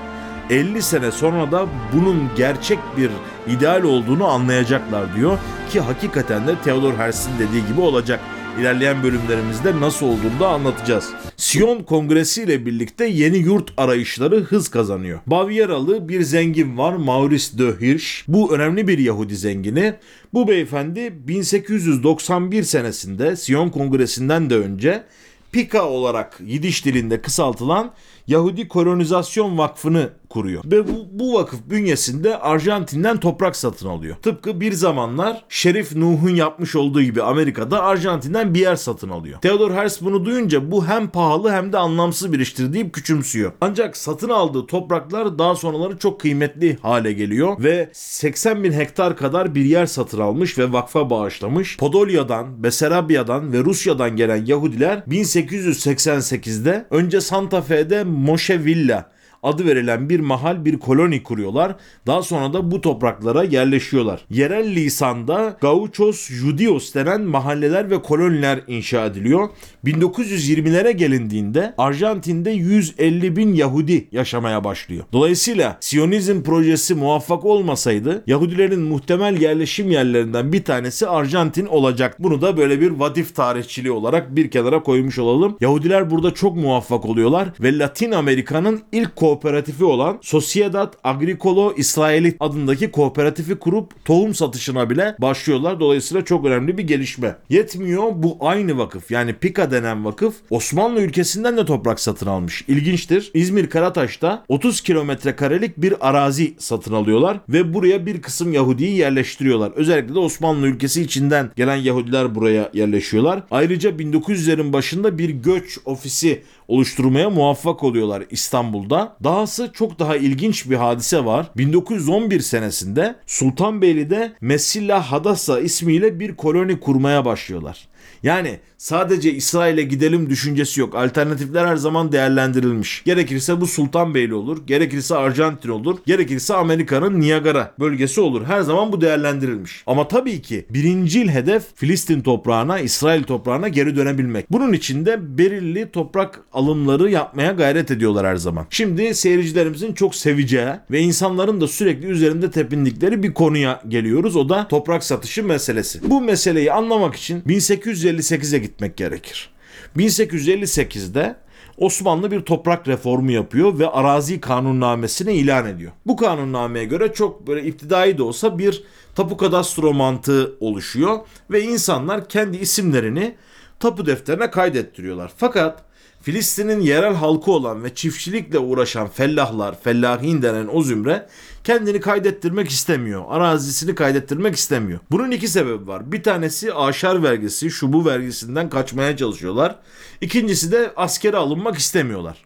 elli sene sonra da bunun gerçek bir ideal olduğunu anlayacaklar diyor ki hakikaten de Theodor Herzl'in dediği gibi olacak. İlerleyen bölümlerimizde nasıl olduğunu da anlatacağız. Siyon Kongresi ile birlikte yeni yurt arayışları hız kazanıyor. Bavyeralı bir zengin var, Maurice de Hirsch. Bu önemli bir Yahudi zengini. Bu beyefendi bin sekiz yüz doksan bir senesinde, Siyon Kongresi'nden de önce, Pika olarak Yidiş dilinde kısaltılan Yahudi Kolonizasyon Vakfı'nı kuruyor. Ve bu, bu vakıf bünyesinde Arjantin'den toprak satın alıyor. Tıpkı bir zamanlar Şerif Nuh'un yapmış olduğu gibi Amerika'da Arjantin'den bir yer satın alıyor. Theodor Herzl bunu duyunca bu hem pahalı hem de anlamsız bir iştir deyip küçümsüyor. Ancak satın aldığı topraklar daha sonraları çok kıymetli hale geliyor ve seksen bin hektar kadar bir yer satın almış ve vakfa bağışlamış. Podolya'dan, Besarabya'dan ve Rusya'dan gelen Yahudiler bin sekiz yüz seksen sekizde önce Santa Fe'de Moşe Villa adı verilen bir mahal, bir koloni kuruyorlar. Daha sonra da bu topraklara yerleşiyorlar. Yerel lisanda Gauchos Judios denen mahalleler ve koloniler inşa ediliyor. bin dokuz yüz yirmilere gelindiğinde Arjantin'de yüz elli bin Yahudi yaşamaya başlıyor. Dolayısıyla Siyonizm projesi muvaffak olmasaydı Yahudilerin muhtemel yerleşim yerlerinden bir tanesi Arjantin olacak. Bunu da böyle bir vadif tarihçiliği olarak bir kenara koymuş olalım. Yahudiler burada çok muvaffak oluyorlar ve Latin Amerika'nın ilk kooperatifi olan Sociedad Agricolo Israelit adındaki kooperatifi kurup tohum satışına bile başlıyorlar. Dolayısıyla çok önemli bir gelişme. Yetmiyor, bu aynı vakıf, yani Pika denen vakıf Osmanlı ülkesinden de toprak satın almış. İlginçtir. İzmir Karataş'ta otuz kilometre karelik bir arazi satın alıyorlar ve buraya bir kısım Yahudi'yi yerleştiriyorlar. Özellikle de Osmanlı ülkesi içinden gelen Yahudiler buraya yerleşiyorlar. Ayrıca bin dokuz yüzlerin başında bir göç ofisi oluşturmaya muvaffak oluyorlar İstanbul'da. Dahası çok daha ilginç bir hadise var. bin dokuz yüz on bir senesinde Sultanbeyli'de Mesilla Hadassa ismiyle bir koloni kurmaya başlıyorlar. Yani sadece İsrail'e gidelim düşüncesi yok. Alternatifler her zaman değerlendirilmiş. Gerekirse bu Sultanbeyli olur, gerekirse Arjantin olur, gerekirse Amerika'nın Niagara bölgesi olur. Her zaman bu değerlendirilmiş. Ama tabii ki birincil hedef Filistin toprağına, İsrail toprağına geri dönebilmek. Bunun için de belirli toprak alımları yapmaya gayret ediyorlar her zaman. Şimdi seyircilerimizin çok seveceği ve insanların da sürekli üzerinde tepindikleri bir konuya geliyoruz. O da toprak satışı meselesi. Bu meseleyi anlamak için bin sekiz yüz elli sekize gitmek gerekir. bin sekiz yüz elli sekizde Osmanlı bir toprak reformu yapıyor ve arazi kanunnamesini ilan ediyor. Bu kanunnameye göre çok böyle iptidai de olsa bir tapu kadastro mantığı oluşuyor ve insanlar kendi isimlerini tapu defterine kaydettiriyorlar. Fakat Filistin'in yerel halkı olan ve çiftçilikle uğraşan fellahlar, fellahin denen o zümre kendini kaydettirmek istemiyor. Arazisini kaydettirmek istemiyor. Bunun iki sebebi var. Bir tanesi aşar vergisi, şubu vergisinden kaçmaya çalışıyorlar. İkincisi de askere alınmak istemiyorlar.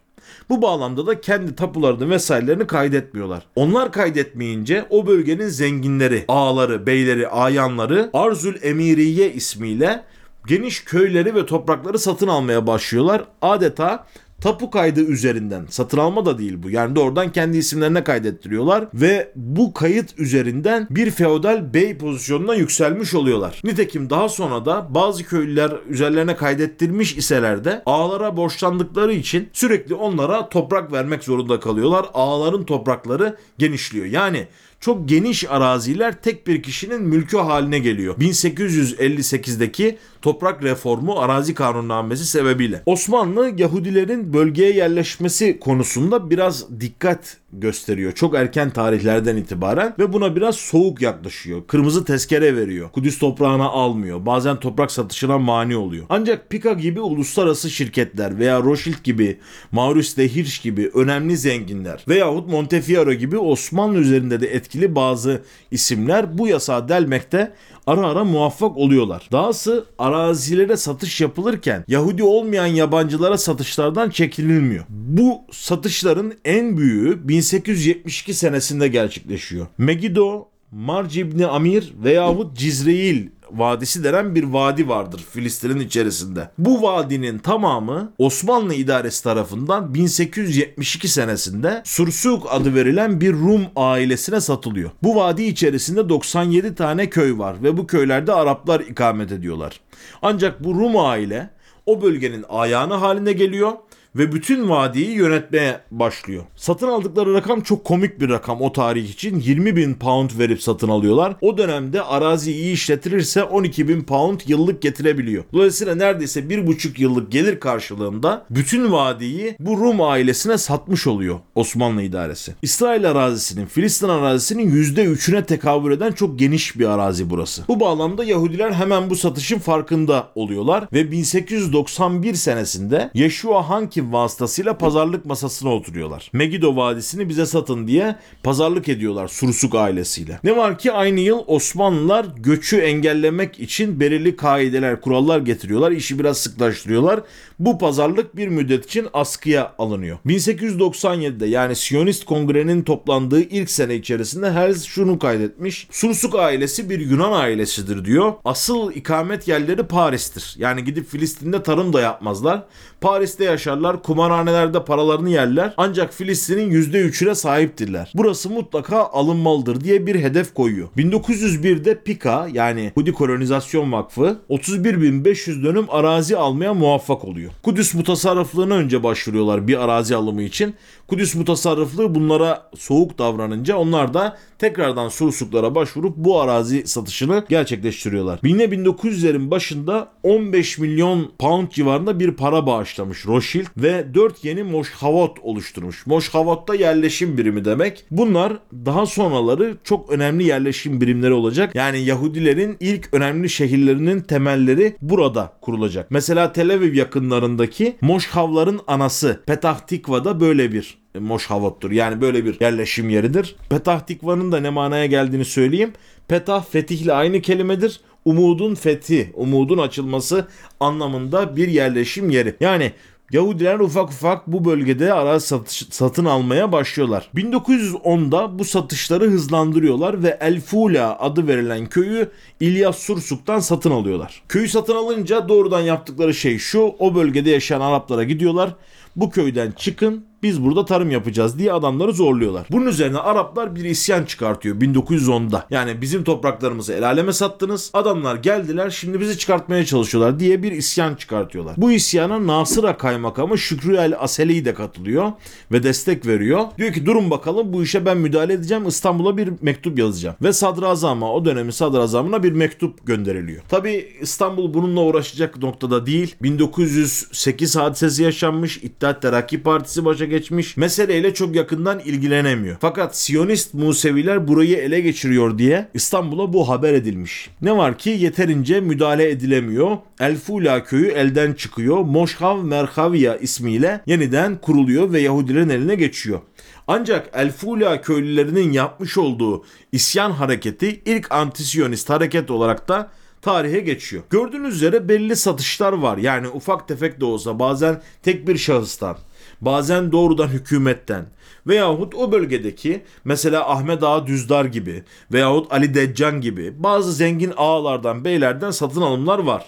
Bu bağlamda da kendi tapularını vesairelerini kaydetmiyorlar. Onlar kaydetmeyince o bölgenin zenginleri, ağaları, beyleri, ayanları Arzül Emiriye ismiyle geniş köyleri ve toprakları satın almaya başlıyorlar. Adeta tapu kaydı üzerinden, satın alma da değil bu. Yani doğrudan kendi isimlerine kaydettiriyorlar ve bu kayıt üzerinden bir feodal bey pozisyonuna yükselmiş oluyorlar. Nitekim daha sonra da bazı köylüler üzerlerine kaydettirmiş iseler de ağalara borçlandıkları için sürekli onlara toprak vermek zorunda kalıyorlar. Ağaların toprakları genişliyor. Yani çok geniş araziler tek bir kişinin mülkü haline geliyor. bin sekiz yüz elli sekizdeki toprak reformu arazi kanunnamesi sebebiyle. Osmanlı Yahudilerin bölgeye yerleşmesi konusunda biraz dikkat gösteriyor. Çok erken tarihlerden itibaren ve buna biraz soğuk yaklaşıyor. Kırmızı tezkere veriyor. Kudüs toprağına almıyor. Bazen toprak satışına mani oluyor. Ancak Pika gibi uluslararası şirketler veya Rothschild gibi, Maurice de Hirsch gibi önemli zenginler veyahut Montefiore gibi Osmanlı üzerinde de etkili bazı isimler bu yasağı delmekte ara ara muvaffak oluyorlar. Dahası arazilere satış yapılırken Yahudi olmayan yabancılara satışlardan çekinilmiyor. Bu satışların en büyüğü bin sekiz yüz yetmiş iki senesinde gerçekleşiyor. Megiddo, Marc İbni Amir veyahut Cizreil Vadisi denen bir vadi vardır Filistin'in içerisinde. Bu vadinin tamamı Osmanlı idaresi tarafından bin sekiz yüz yetmiş iki senesinde Sursuk adı verilen bir Rum ailesine satılıyor. Bu vadi içerisinde doksan yedi tane köy var ve bu köylerde Araplar ikamet ediyorlar. Ancak bu Rum aile o bölgenin ayağını haline geliyor ve bütün vadiyi yönetmeye başlıyor. Satın aldıkları rakam çok komik bir rakam o tarih için. yirmi bin pound verip satın alıyorlar. O dönemde arazi iyi işletilirse on iki bin pound yıllık getirebiliyor. Dolayısıyla neredeyse bir buçuk yıllık gelir karşılığında bütün vadiyi bu Rum ailesine satmış oluyor Osmanlı idaresi. İsrail arazisinin, Filistin arazisinin yüzde üçüne tekabül eden çok geniş bir arazi burası. Bu bağlamda Yahudiler hemen bu satışın farkında oluyorlar ve bin sekiz yüz doksan bir senesinde Yeşua Hanki vasıtasıyla pazarlık masasına oturuyorlar. Megiddo Vadisi'ni bize satın diye pazarlık ediyorlar Sursuk ailesiyle. Ne var ki aynı yıl Osmanlılar göçü engellemek için belirli kaideler, kurallar getiriyorlar. İşi biraz sıklaştırıyorlar. Bu pazarlık bir müddet için askıya alınıyor. bin sekiz yüz doksan yedide yani Siyonist Kongre'nin toplandığı ilk sene içerisinde Herz şunu kaydetmiş. Sursuk ailesi bir Yunan ailesidir diyor. Asıl ikamet yerleri Paris'tir. Yani gidip Filistin'de tarım da yapmazlar. Paris'te yaşarlar. Kumarhanelerde paralarını yerler ancak Filistin'in yüzde üçüne sahiptirler. Burası mutlaka alınmalıdır diye bir hedef koyuyor. bin dokuz yüz birde Pika yani Hudi Kolonizasyon Vakfı otuz bir bin beş yüz dönüm arazi almaya muvaffak oluyor. Kudüs mutasarrıflığına önce başvuruyorlar bir arazi alımı için. Kudüs mutasarrıflığı bunlara soğuk davranınca onlar da tekrardan Sursuklara başvurup bu arazi satışını gerçekleştiriyorlar. Yine bin dokuz yüzlerin başında on beş milyon pound civarında bir para bağışlamış Rothschild ve dört yeni moşhavot oluşturmuş. Moşhavot da yerleşim birimi demek. Bunlar daha sonraları çok önemli yerleşim birimleri olacak. Yani Yahudilerin ilk önemli şehirlerinin temelleri burada kurulacak. Mesela Tel Aviv yakınlarındaki moşhavların anası Petah Tikva'da böyle bir moşhavottur. Yani böyle bir yerleşim yeridir. Petah Tikva'nın da ne manaya geldiğini söyleyeyim. Petah fetihle aynı kelimedir. Umudun fethi, umudun açılması anlamında bir yerleşim yeri. Yani Yahudiler ufak ufak bu bölgede arazi satış, satın almaya başlıyorlar. bin dokuz yüz onda bu satışları hızlandırıyorlar ve El Fula adı verilen köyü İlyas Sursuk'tan satın alıyorlar. Köyü satın alınca doğrudan yaptıkları şey şu: o bölgede yaşayan Araplara gidiyorlar, bu köyden çıkın, biz burada tarım yapacağız diye adamları zorluyorlar. Bunun üzerine Araplar bir isyan çıkartıyor bin dokuz yüz onda. Yani bizim topraklarımızı el aleme sattınız, adamlar geldiler, şimdi bizi çıkartmaya çalışıyorlar diye bir isyan çıkartıyorlar. Bu isyana Nasıra kaymakamı Şükrü el Aseli de katılıyor ve destek veriyor. Diyor ki durun bakalım, bu işe ben müdahale edeceğim, İstanbul'a bir mektup yazacağım. Ve sadrazama, o dönemin sadrazamına bir mektup gönderiliyor. Tabi İstanbul bununla uğraşacak noktada değil. bin dokuz yüz sekiz hadisesi yaşanmış, İttihat Terakki Partisi başa geçmiş, meseleyle çok yakından ilgilenemiyor. Fakat Siyonist Museviler burayı ele geçiriyor diye İstanbul'a bu haber edilmiş. Ne var ki yeterince müdahale edilemiyor. El Fula köyü elden çıkıyor. Moşhav Merhavia ismiyle yeniden kuruluyor ve Yahudilerin eline geçiyor. Ancak El Fula köylülerinin yapmış olduğu isyan hareketi ilk antisiyonist hareket olarak da tarihe geçiyor. Gördüğünüz üzere belli satışlar var. Yani ufak tefek de olsa, bazen tek bir şahıstan, bazen doğrudan hükümetten veyahut o bölgedeki mesela Ahmet Ağa Düzdar gibi veyahut Ali Deccan gibi bazı zengin ağalardan, beylerden satın alımlar var.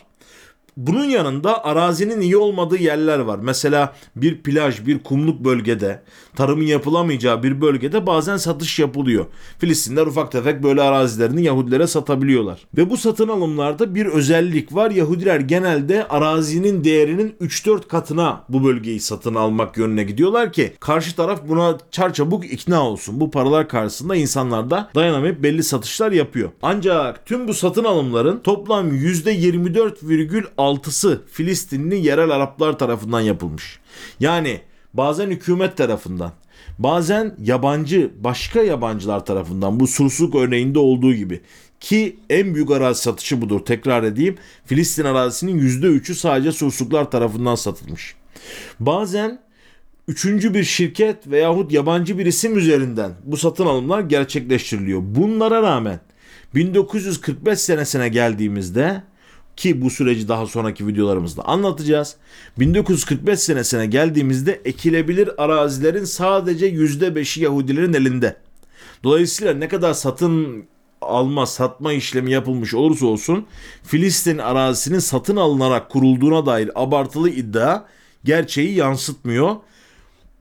Bunun yanında arazinin iyi olmadığı yerler var. Mesela bir plaj, bir kumluk bölgede, tarımın yapılamayacağı bir bölgede bazen satış yapılıyor. Filistinler ufak tefek böyle arazilerini Yahudilere satabiliyorlar. Ve bu satın alımlarda bir özellik var. Yahudiler genelde arazinin değerinin üç dört katına bu bölgeyi satın almak yönüne gidiyorlar ki karşı taraf buna çarçabuk ikna olsun. Bu paralar karşısında insanlar da dayanamayıp belli satışlar yapıyor. Ancak tüm bu satın alımların toplam yüzde yirmi dört virgül altı altısı Filistinli yerel Araplar tarafından yapılmış. Yani bazen hükümet tarafından, bazen yabancı, başka yabancılar tarafından, bu Sursuk örneğinde olduğu gibi. Ki en büyük arazi satışı budur. Tekrar edeyim, Filistin arazisinin yüzde üçü sadece Sursuklar tarafından satılmış. Bazen üçüncü bir şirket veyahut yabancı bir isim üzerinden bu satın alımlar gerçekleştiriliyor. Bunlara rağmen bin dokuz yüz kırk beş senesine geldiğimizde, ki bu süreci daha sonraki videolarımızda anlatacağız, bin dokuz yüz kırk beş senesine geldiğimizde ekilebilir arazilerin sadece yüzde beşi Yahudilerin elinde. Dolayısıyla ne kadar satın alma, satma işlemi yapılmış olursa olsun Filistin arazisinin satın alınarak kurulduğuna dair abartılı iddia gerçeği yansıtmıyor.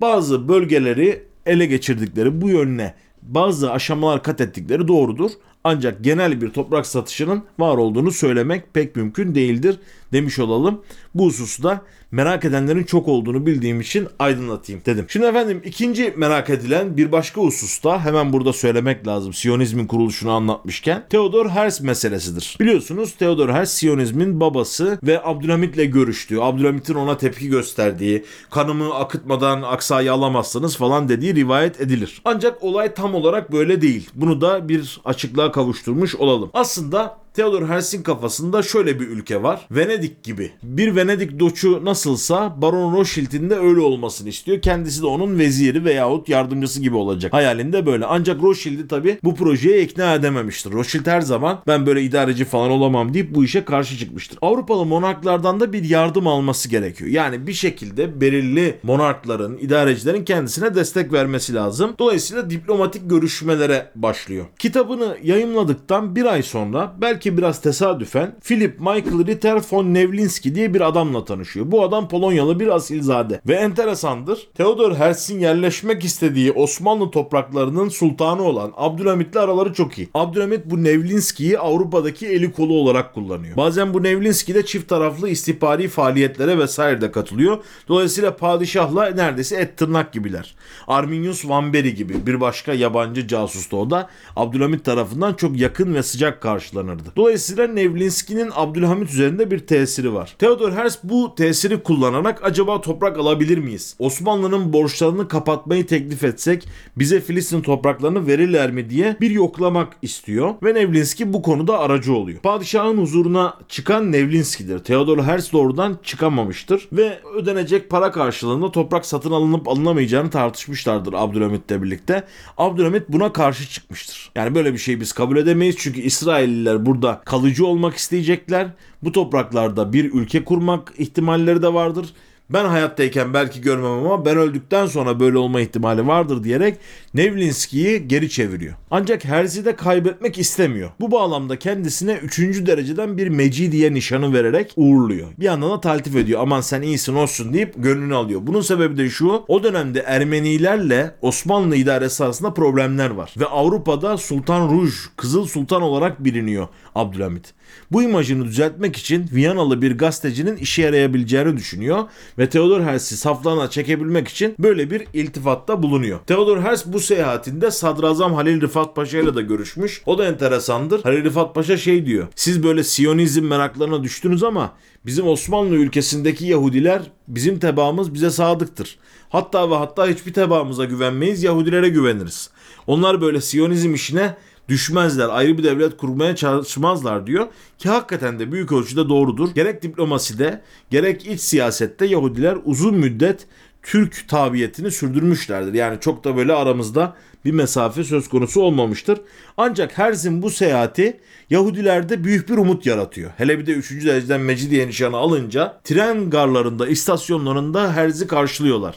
Bazı bölgeleri ele geçirdikleri, bu yönüne bazı aşamalar kat ettikleri doğrudur. Ancak genel bir toprak satışının var olduğunu söylemek pek mümkün değildir demiş olalım. Bu hususu da merak edenlerin çok olduğunu bildiğim için aydınlatayım dedim. Şimdi efendim, ikinci merak edilen bir başka hususta hemen burada söylemek lazım, Siyonizmin kuruluşunu anlatmışken, Theodor Herzl meselesidir. Biliyorsunuz Theodor Herzl Siyonizmin babası ve Abdülhamit'le görüştüğü, Abdülhamit'in ona tepki gösterdiği, kanımı akıtmadan Aksa'yı alamazsınız falan dediği rivayet edilir. Ancak olay tam olarak böyle değil. Bunu da bir açıklığa kavuşturmuş olalım. Aslında Theodor Herzl'in kafasında şöyle bir ülke var: Venedik gibi. Bir Venedik doçu nasılsa Baron Rothschild'in de öyle olmasını istiyor. Kendisi de onun veziri veyahut yardımcısı gibi olacak. Hayalinde böyle. Ancak Rothschild'i tabii bu projeye ikna edememiştir. Rothschild her zaman ben böyle idareci falan olamam deyip bu işe karşı çıkmıştır. Avrupalı monarklardan da bir yardım alması gerekiyor. Yani bir şekilde belirli monarkların, idarecilerin kendisine destek vermesi lazım. Dolayısıyla diplomatik görüşmelere başlıyor. Kitabını yayımladıktan bir ay sonra, belki biraz tesadüfen, Philip Michael Ritter von Nevlinski diye bir adamla tanışıyor. Bu adam Polonyalı bir asilzade ve enteresandır, Theodor Herzl'in yerleşmek istediği Osmanlı topraklarının sultanı olan Abdülhamit'le araları çok iyi. Abdülhamit bu Nevlinski'yi Avrupa'daki eli kolu olarak kullanıyor. Bazen bu Nevlinski de çift taraflı istihbari faaliyetlere vesaire de katılıyor. Dolayısıyla padişahla neredeyse et tırnak gibiler. Arminius Van Beri gibi bir başka yabancı casus da o da Abdülhamit tarafından çok yakın ve sıcak karşılanırdı. Dolayısıyla Nevlinski'nin Abdülhamit üzerinde bir tesiri var. Theodor Herzl bu tesiri kullanarak acaba toprak alabilir miyiz? Osmanlı'nın borçlarını kapatmayı teklif etsek bize Filistin topraklarını verirler mi diye bir yoklamak istiyor ve Nevlinski bu konuda aracı oluyor. Padişahın huzuruna çıkan Nevlinski'dir. Theodor Herzl oradan çıkamamıştır ve ödenecek para karşılığında toprak satın alınıp alınamayacağını tartışmışlardır Abdülhamit'le birlikte. Abdülhamit buna karşı çıkmıştır. Yani böyle bir şeyi biz kabul edemeyiz çünkü İsrailliler burada kalıcı olmak isteyecekler. Bu topraklarda bir ülke kurmak ihtimalleri de vardır. ben hayattayken belki görmem ama ben öldükten sonra böyle olma ihtimali vardır diyerek Nevlinski'yi geri çeviriyor. Ancak Herzl'i de kaybetmek istemiyor. Bu bağlamda kendisine üçüncü dereceden bir Mecidiye nişanı vererek uğurluyor. Bir yandan da taltif ediyor. Aman sen iyisin olsun deyip gönlünü alıyor. Bunun sebebi de şu: o dönemde Ermenilerle Osmanlı idaresi arasında problemler var. Ve Avrupa'da Sultan Ruj, Kızıl Sultan olarak biliniyor Abdülhamit. Bu imajını düzeltmek için Viyanalı bir gazetecinin işe yarayabileceğini düşünüyor ve Theodor Herzl'i saflarına çekebilmek için böyle bir iltifatta bulunuyor. Theodor Herzl bu seyahatinde Sadrazam Halil Rıfat Paşa ile de görüşmüş. O da enteresandır. Halil Rıfat Paşa şey diyor: siz böyle Siyonizm meraklarına düştünüz ama bizim Osmanlı ülkesindeki Yahudiler, bizim tebaamız bize sadıktır. Hatta ve hatta hiçbir tebaamıza güvenmeyiz, Yahudilere güveniriz. Onlar böyle Siyonizm işine düşmezler, ayrı bir devlet kurmaya çalışmazlar diyor ki hakikaten de büyük ölçüde doğrudur. Gerek diplomaside gerek iç siyasette Yahudiler uzun müddet Türk tabiyetini sürdürmüşlerdir. Yani çok da böyle aramızda bir mesafe söz konusu olmamıştır. Ancak Herzl'in bu seyahati Yahudilerde büyük bir umut yaratıyor. Hele bir de üçüncü dereceden Mecidiye nişanı alınca tren garlarında, istasyonlarında Herzl'i karşılıyorlar.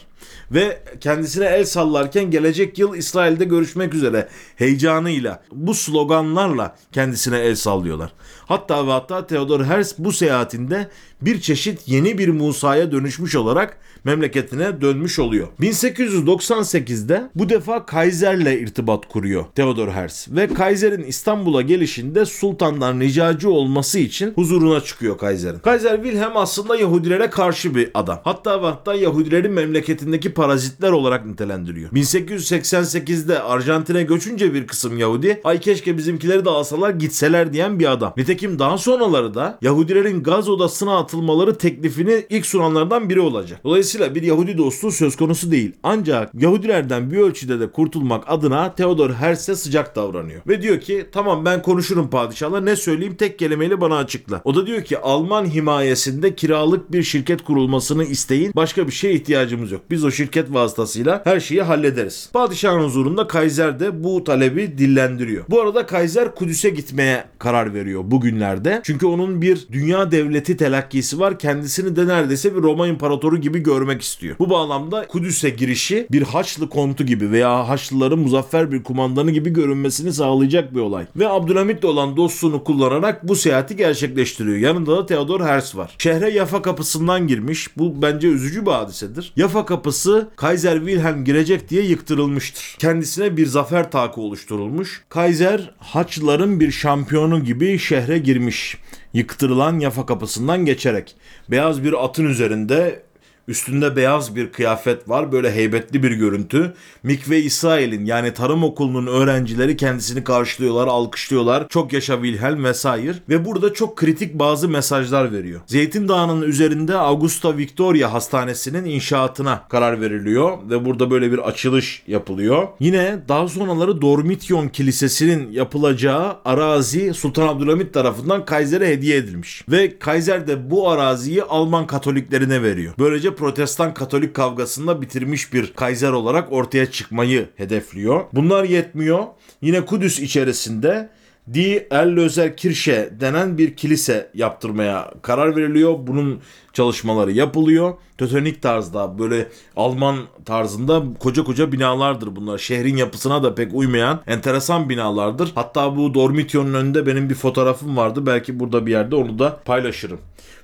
Ve kendisine el sallarken gelecek yıl İsrail'de görüşmek üzere heyecanıyla, bu sloganlarla kendisine el sallıyorlar. Hatta ve hatta Theodor Herzl bu seyahatinde bir çeşit yeni bir Musa'ya dönüşmüş olarak memleketine dönmüş oluyor. bin sekiz yüz doksan sekizde bu defa Kaiser'le irtibat kuruyor Theodor Herzl ve Kaiser'in İstanbul'a gelişinde sultandan ricacı olması için huzuruna çıkıyor Kaiser'in. Kaiser Wilhelm aslında Yahudilere karşı bir adam. Hatta ve hatta Yahudilerin memleketindeki parazitler olarak nitelendiriyor. bin sekiz yüz seksen sekizde Arjantin'e göçünce bir kısım Yahudi, ay keşke bizimkileri de alsalar gitseler diyen bir adam. Nitekim daha sonraları da Yahudilerin gaz odasına atılmaları teklifini ilk sunanlardan biri olacak. Dolayısıyla bir Yahudi dostluğu söz konusu değil. Ancak Yahudilerden bir ölçüde de kurtulmak adına Theodor Herzl'e sıcak davranıyor. Ve diyor ki tamam ben konuşurum padişahla, ne söyleyeyim tek kelimeyle bana açıkla. O da diyor ki Alman himayesinde kiralık bir şirket kurulmasını isteyin. Başka bir şeye ihtiyacımız yok. Biz o şirket vasıtasıyla her şeyi hallederiz. Padişahın huzurunda Kaiser de bu talebi dillendiriyor. Bu arada Kaiser Kudüs'e gitmeye karar veriyor bugünlerde. Çünkü onun bir dünya devleti telakkisi var. Kendisini de neredeyse bir Roma imparatoru gibi görmek istiyor. Bu bağlamda Kudüs'e girişi bir Haçlı kontu gibi veya Haçlıların muzaffer bir kumandanı gibi görünmesini sağlayacak bir olay. Ve Abdülhamit'le olan dostluğunu kullanarak bu seyahati gerçekleştiriyor. Yanında da Theodor Herzl var. Şehre Yafa kapısından girmiş. Bu bence üzücü bir hadisedir. Yafa kapısı Kaiser Wilhelm girecek diye yıktırılmıştır. Kendisine bir zafer takı oluşturulmuş. Kaiser Haçlıların bir şampiyonu gibi şehre girmiş. Yıktırılan Yafa kapısından geçerek. Beyaz bir atın üzerinde, üstünde beyaz bir kıyafet var. Böyle heybetli bir görüntü. Mikve İsrail'in yani tarım okulunun öğrencileri kendisini karşılıyorlar, alkışlıyorlar. Çok yaşa Wilhelm vesaire. Ve burada çok kritik bazı mesajlar veriyor. Zeytin Dağı'nın üzerinde Augusta Victoria Hastanesi'nin inşaatına karar veriliyor. Ve burada böyle bir açılış yapılıyor. Yine daha sonraları Dormition Kilisesi'nin yapılacağı arazi Sultan Abdülhamit tarafından Kaiser'e hediye edilmiş. Ve Kaiser de bu araziyi Alman Katoliklerine veriyor. Böylece Protestan Katolik kavgasında bitirmiş bir Kaiser olarak ortaya çıkmayı hedefliyor. Bunlar yetmiyor. Yine Kudüs içerisinde Die Erlöser Kirche denen bir kilise yaptırmaya karar veriliyor. Bunun çalışmaları yapılıyor. Tötenik tarzda, böyle Alman tarzında koca koca binalardır bunlar. Şehrin yapısına da pek uymayan enteresan binalardır. Hatta bu Dormition'un önünde benim bir fotoğrafım vardı. Belki burada bir yerde onu da paylaşırım.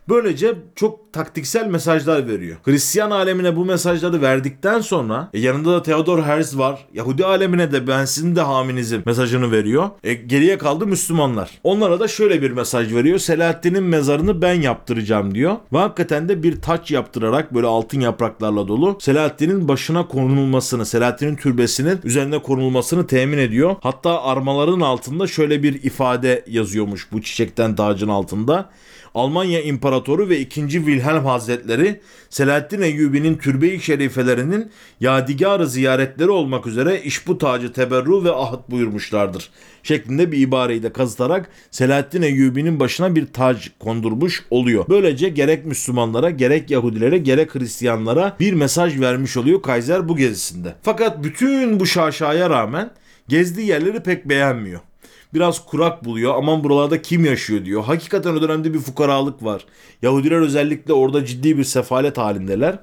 Böylece çok taktiksel mesajlar veriyor. Hristiyan alemine bu mesajları verdikten sonra e, yanında da Theodor Herzl var. Yahudi alemine de ben sizin de haminizim mesajını veriyor. E, geriye kaldı Müslümanlar. Onlara da şöyle bir mesaj veriyor. Selahaddin'in mezarını ben yaptıracağım diyor. Ve hakikaten de bir taç yaptırarak böyle altın yapraklarla dolu Selahaddin'in başına konulmasını, Selahaddin'in türbesinin üzerine konulmasını temin ediyor. Hatta armaların altında şöyle bir ifade yazıyormuş bu çiçekten tacın altında. Almanya İmparatoru ve ikinci. Wilhelm Hazretleri Selahaddin Eyyubi'nin türbe-i şerifelerinin yadigarı ziyaretleri olmak üzere işbu tacı teberru ve ahd buyurmuşlardır şeklinde bir ibareyi de kazıtarak Selahaddin Eyyubi'nin başına bir tac kondurmuş oluyor. Böylece gerek Müslümanlara, gerek Yahudilere, gerek Hristiyanlara bir mesaj vermiş oluyor Kaiser bu gezisinde. Fakat bütün bu şaşaya rağmen gezdiği yerleri pek beğenmiyor. biraz kurak buluyor. Aman buralarda kim yaşıyor diyor. Hakikaten o dönemde bir fukaralık var. Yahudiler özellikle orada ciddi bir sefalet halindeler.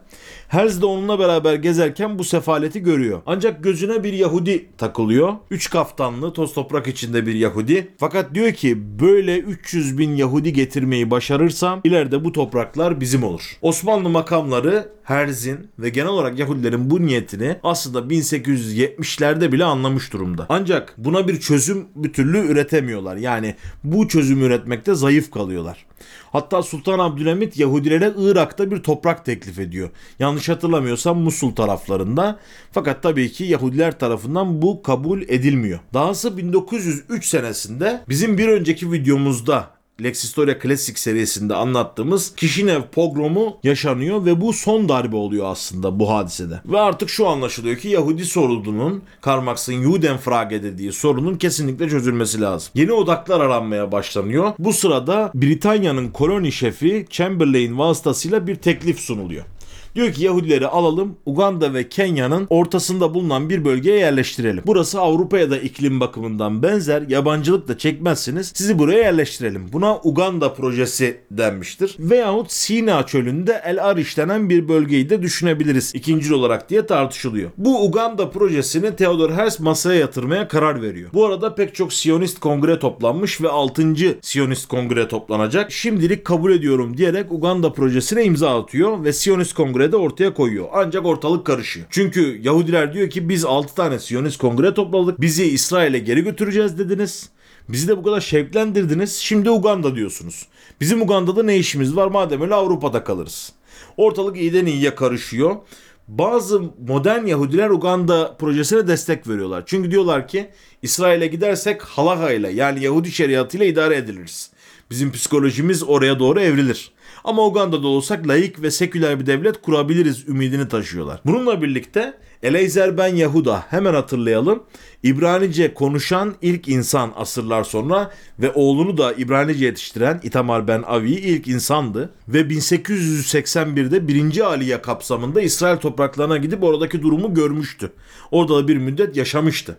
Herz de onunla beraber gezerken bu sefaleti görüyor. Ancak gözüne bir Yahudi takılıyor. Üç kaftanlı, toz toprak içinde bir Yahudi. Fakat diyor ki böyle üç yüz bin Yahudi getirmeyi başarırsam ileride bu topraklar bizim olur. Osmanlı makamları Herz'in ve genel olarak Yahudilerin bu niyetini aslında bin sekiz yüz yetmişlerde bile anlamış durumda. Ancak buna bir çözüm bir türlü üretemiyorlar. Yani bu çözümü üretmekte zayıf kalıyorlar. Hatta Sultan Abdülhamit Yahudilere Irak'ta bir toprak teklif ediyor. Yanlış hatırlamıyorsam Musul taraflarında. Fakat tabii ki Yahudiler tarafından bu kabul edilmiyor. Dahası bin dokuz yüz üç senesinde bizim bir önceki videomuzda Lex Historiae Klasik serisinde anlattığımız Kişinev pogromu yaşanıyor ve bu son darbe oluyor aslında bu hadisede. Ve artık şu anlaşılıyor ki Yahudi sorununun, Karl Marx'ın Judenfrage dediği sorunun kesinlikle çözülmesi lazım. Yeni odaklar aranmaya başlanıyor. Bu sırada Britanya'nın koloni şefi Chamberlain vasıtasıyla bir teklif sunuluyor. Diyor ki Yahudileri alalım, Uganda ve Kenya'nın ortasında bulunan bir bölgeye yerleştirelim. Burası Avrupa'ya da iklim bakımından benzer, yabancılık da çekmezsiniz. Sizi buraya yerleştirelim. Buna Uganda projesi denmiştir. Veyahut Sina çölünde El Ariş denen bir bölgeyi de düşünebiliriz ikincil olarak diye tartışılıyor. Bu Uganda projesini Theodor Herzl masaya yatırmaya karar veriyor. Bu arada pek çok Siyonist kongre toplanmış ve altıncı Siyonist kongre toplanacak. Şimdilik kabul ediyorum diyerek Uganda projesine imza atıyor ve Siyonist kongre de ortaya koyuyor. Ancak ortalık karışıyor. Çünkü Yahudiler diyor ki biz altı tane Siyonist kongre topladık. Bizi İsrail'e geri götüreceğiz dediniz. Bizi de bu kadar şevklendirdiniz. Şimdi Uganda diyorsunuz. Bizim Uganda'da ne işimiz var? Madem öyle Avrupa'da kalırız. Ortalık iyiden iyiye karışıyor. Bazı modern Yahudiler Uganda projesine destek veriyorlar. Çünkü diyorlar ki İsrail'e gidersek halaha ile yani Yahudi şeriatıyla idare ediliriz. Bizim psikolojimiz oraya doğru evrilir. Ama Uganda'da olsak laik ve seküler bir devlet kurabiliriz ümidini taşıyorlar. Bununla birlikte Eleyzer ben Yahuda, hemen hatırlayalım, İbranice konuşan ilk insan asırlar sonra ve oğlunu da İbranice yetiştiren İtamar ben Avi ilk insandı. Ve bin sekiz yüz seksen birde birinci Aliyah kapsamında İsrail topraklarına gidip oradaki durumu görmüştü. Orada da bir müddet yaşamıştı.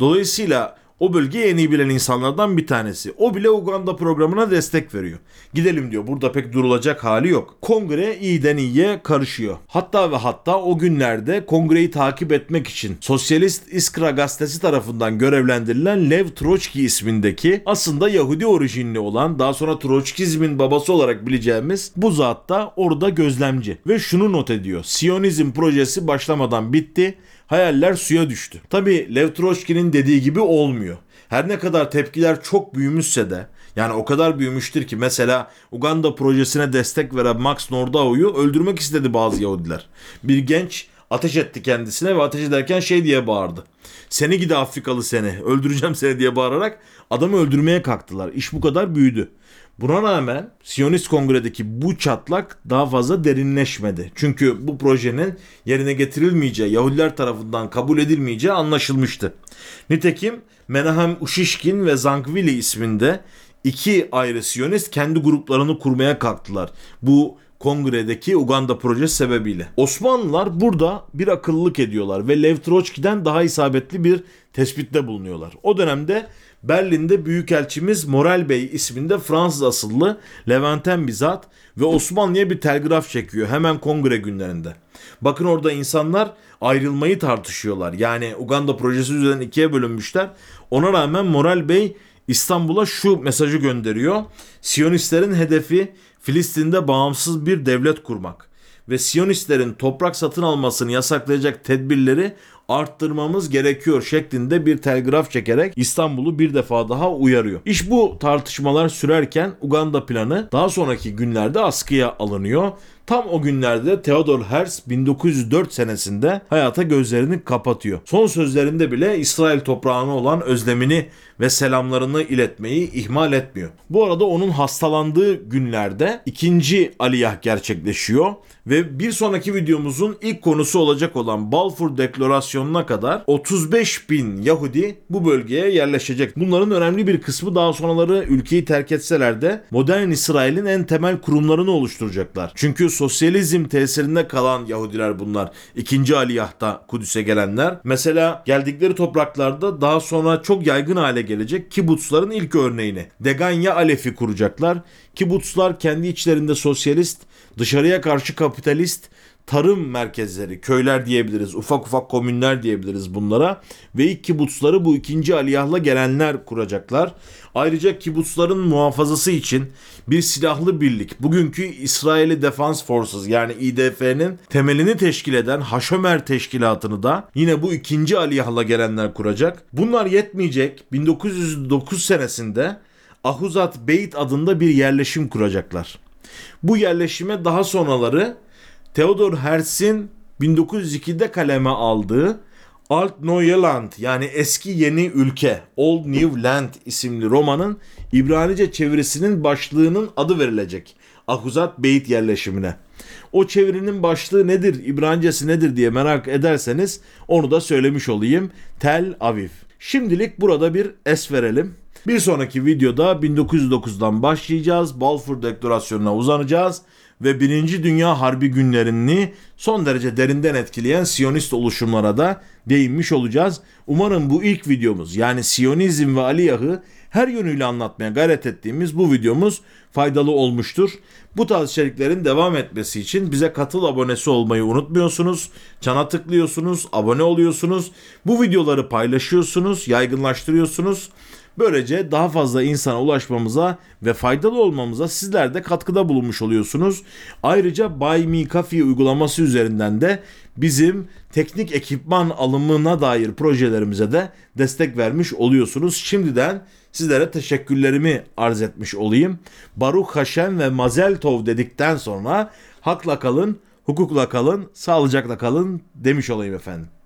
Dolayısıyla o bölgeyi en iyi bilen insanlardan bir tanesi. O bile Uganda programına destek veriyor. Gidelim diyor. Burada pek durulacak hali yok. Kongre iyiden iyiye karışıyor. Hatta ve hatta o günlerde kongreyi takip etmek için Sosyalist İskra gazetesi tarafından görevlendirilen Lev Troçki ismindeki aslında Yahudi orijinli olan daha sonra Troçkizmin babası olarak bileceğimiz bu zat da orada gözlemci. Ve şunu not ediyor. Siyonizm projesi başlamadan bitti. Hayaller suya düştü. Tabii Lev Troçki'nin dediği gibi olmuyor. Her ne kadar tepkiler çok büyümüşse de, yani o kadar büyümüştür ki mesela Uganda projesine destek veren Max Nordau'yu öldürmek istedi bazı Yahudiler. Bir genç ateş etti kendisine ve ateş ederken şey diye bağırdı. Seni gidi Afrikalı seni, öldüreceğim seni diye bağırarak adamı öldürmeye kalktılar. İş bu kadar büyüdü. Buna rağmen Siyonist Kongre'deki bu çatlak daha fazla derinleşmedi. Çünkü bu projenin yerine getirilmeyeceği, Yahudiler tarafından kabul edilmeyeceği anlaşılmıştı. Nitekim Menahem Uşişkin ve Zankvili isminde iki ayrı Siyonist kendi gruplarını kurmaya kalktılar. Bu Kongre'deki Uganda projesi sebebiyle. Osmanlılar burada bir akıllılık ediyorlar ve Lev Troçki'den daha isabetli bir tespitte bulunuyorlar. O dönemde Berlin'de Büyükelçimiz Moral Bey isminde Fransız asıllı Levanten bir zat ve Osmanlı'ya bir telgraf çekiyor hemen kongre günlerinde. Bakın orada insanlar ayrılmayı tartışıyorlar. Yani Uganda projesi üzerinden ikiye bölünmüşler. Ona rağmen Moral Bey İstanbul'a şu mesajı gönderiyor. Siyonistlerin hedefi Filistin'de bağımsız bir devlet kurmak ve Siyonistlerin toprak satın almasını yasaklayacak tedbirleri arttırmamız gerekiyor şeklinde bir telgraf çekerek İstanbul'u bir defa daha uyarıyor. İş bu tartışmalar sürerken Uganda planı daha sonraki günlerde askıya alınıyor. Tam o günlerde Theodor Herzl bin dokuz yüz dört senesinde hayata gözlerini kapatıyor. Son sözlerinde bile İsrail toprağına olan özlemini ve selamlarını iletmeyi ihmal etmiyor. Bu arada onun hastalandığı günlerde ikinci Aliyah gerçekleşiyor ve bir sonraki videomuzun ilk konusu olacak olan Balfour Deklarasyonu enflasyonuna kadar otuz beş bin Yahudi bu bölgeye yerleşecek. Bunların önemli bir kısmı daha sonraları ülkeyi terk etseler de modern İsrail'in en temel kurumlarını oluşturacaklar. Çünkü sosyalizm tesirinde kalan Yahudiler bunlar. İkinci Aliyah'ta Kudüs'e gelenler. Mesela geldikleri topraklarda daha sonra çok yaygın hale gelecek kibutsların ilk örneğini. Deganya Alefi kuracaklar. Kibutslar kendi içlerinde sosyalist, dışarıya karşı kapitalist, tarım merkezleri, köyler diyebiliriz, ufak ufak komünler diyebiliriz bunlara ve ilk kibutsları bu ikinci Aliyah'la gelenler kuracaklar. Ayrıca kibutsların muhafazası için bir silahlı birlik, bugünkü İsrail Defense Forces yani İ D F'nin temelini teşkil eden Haşomer Teşkilatı'nı da yine bu ikinci Aliyah'la gelenler kuracak. Bunlar yetmeyecek, bin dokuz yüz dokuz senesinde Ahuzat Beyt adında bir yerleşim kuracaklar. Bu yerleşime daha sonraları Theodor Herzl'in bin dokuz yüz ikide kaleme aldığı Alt Neue Land yani eski yeni ülke, Old New Land isimli romanın İbranice çevirisinin başlığının adı verilecek Ahuzat Beyt yerleşimine. O çevirinin başlığı nedir, İbranicesi nedir diye merak ederseniz onu da söylemiş olayım. Tel Aviv. Şimdilik burada bir es verelim. Bir sonraki videoda bin dokuz yüz dokuzdan başlayacağız. Balfour Deklarasyonu'na uzanacağız ve Birinci Dünya Harbi günlerini son derece derinden etkileyen Siyonist oluşumlara da değinmiş olacağız. Umarım bu ilk videomuz yani Siyonizm ve Aliyah'ı her yönüyle anlatmaya gayret ettiğimiz bu videomuz faydalı olmuştur. Bu tarz içeriklerin devam etmesi için bize katıl abonesi olmayı unutmuyorsunuz. Çana tıklıyorsunuz, abone oluyorsunuz, bu videoları paylaşıyorsunuz, yaygınlaştırıyorsunuz. Böylece daha fazla insana ulaşmamıza ve faydalı olmamıza sizler de katkıda bulunmuş oluyorsunuz. Ayrıca Buy Me Coffee uygulaması üzerinden de bizim teknik ekipman alımına dair projelerimize de destek vermiş oluyorsunuz. Şimdiden sizlere teşekkürlerimi arz etmiş olayım. Baruch Haşem ve Mazel Tov dedikten sonra hakla kalın, hukukla kalın, sağlıcakla kalın demiş olayım efendim.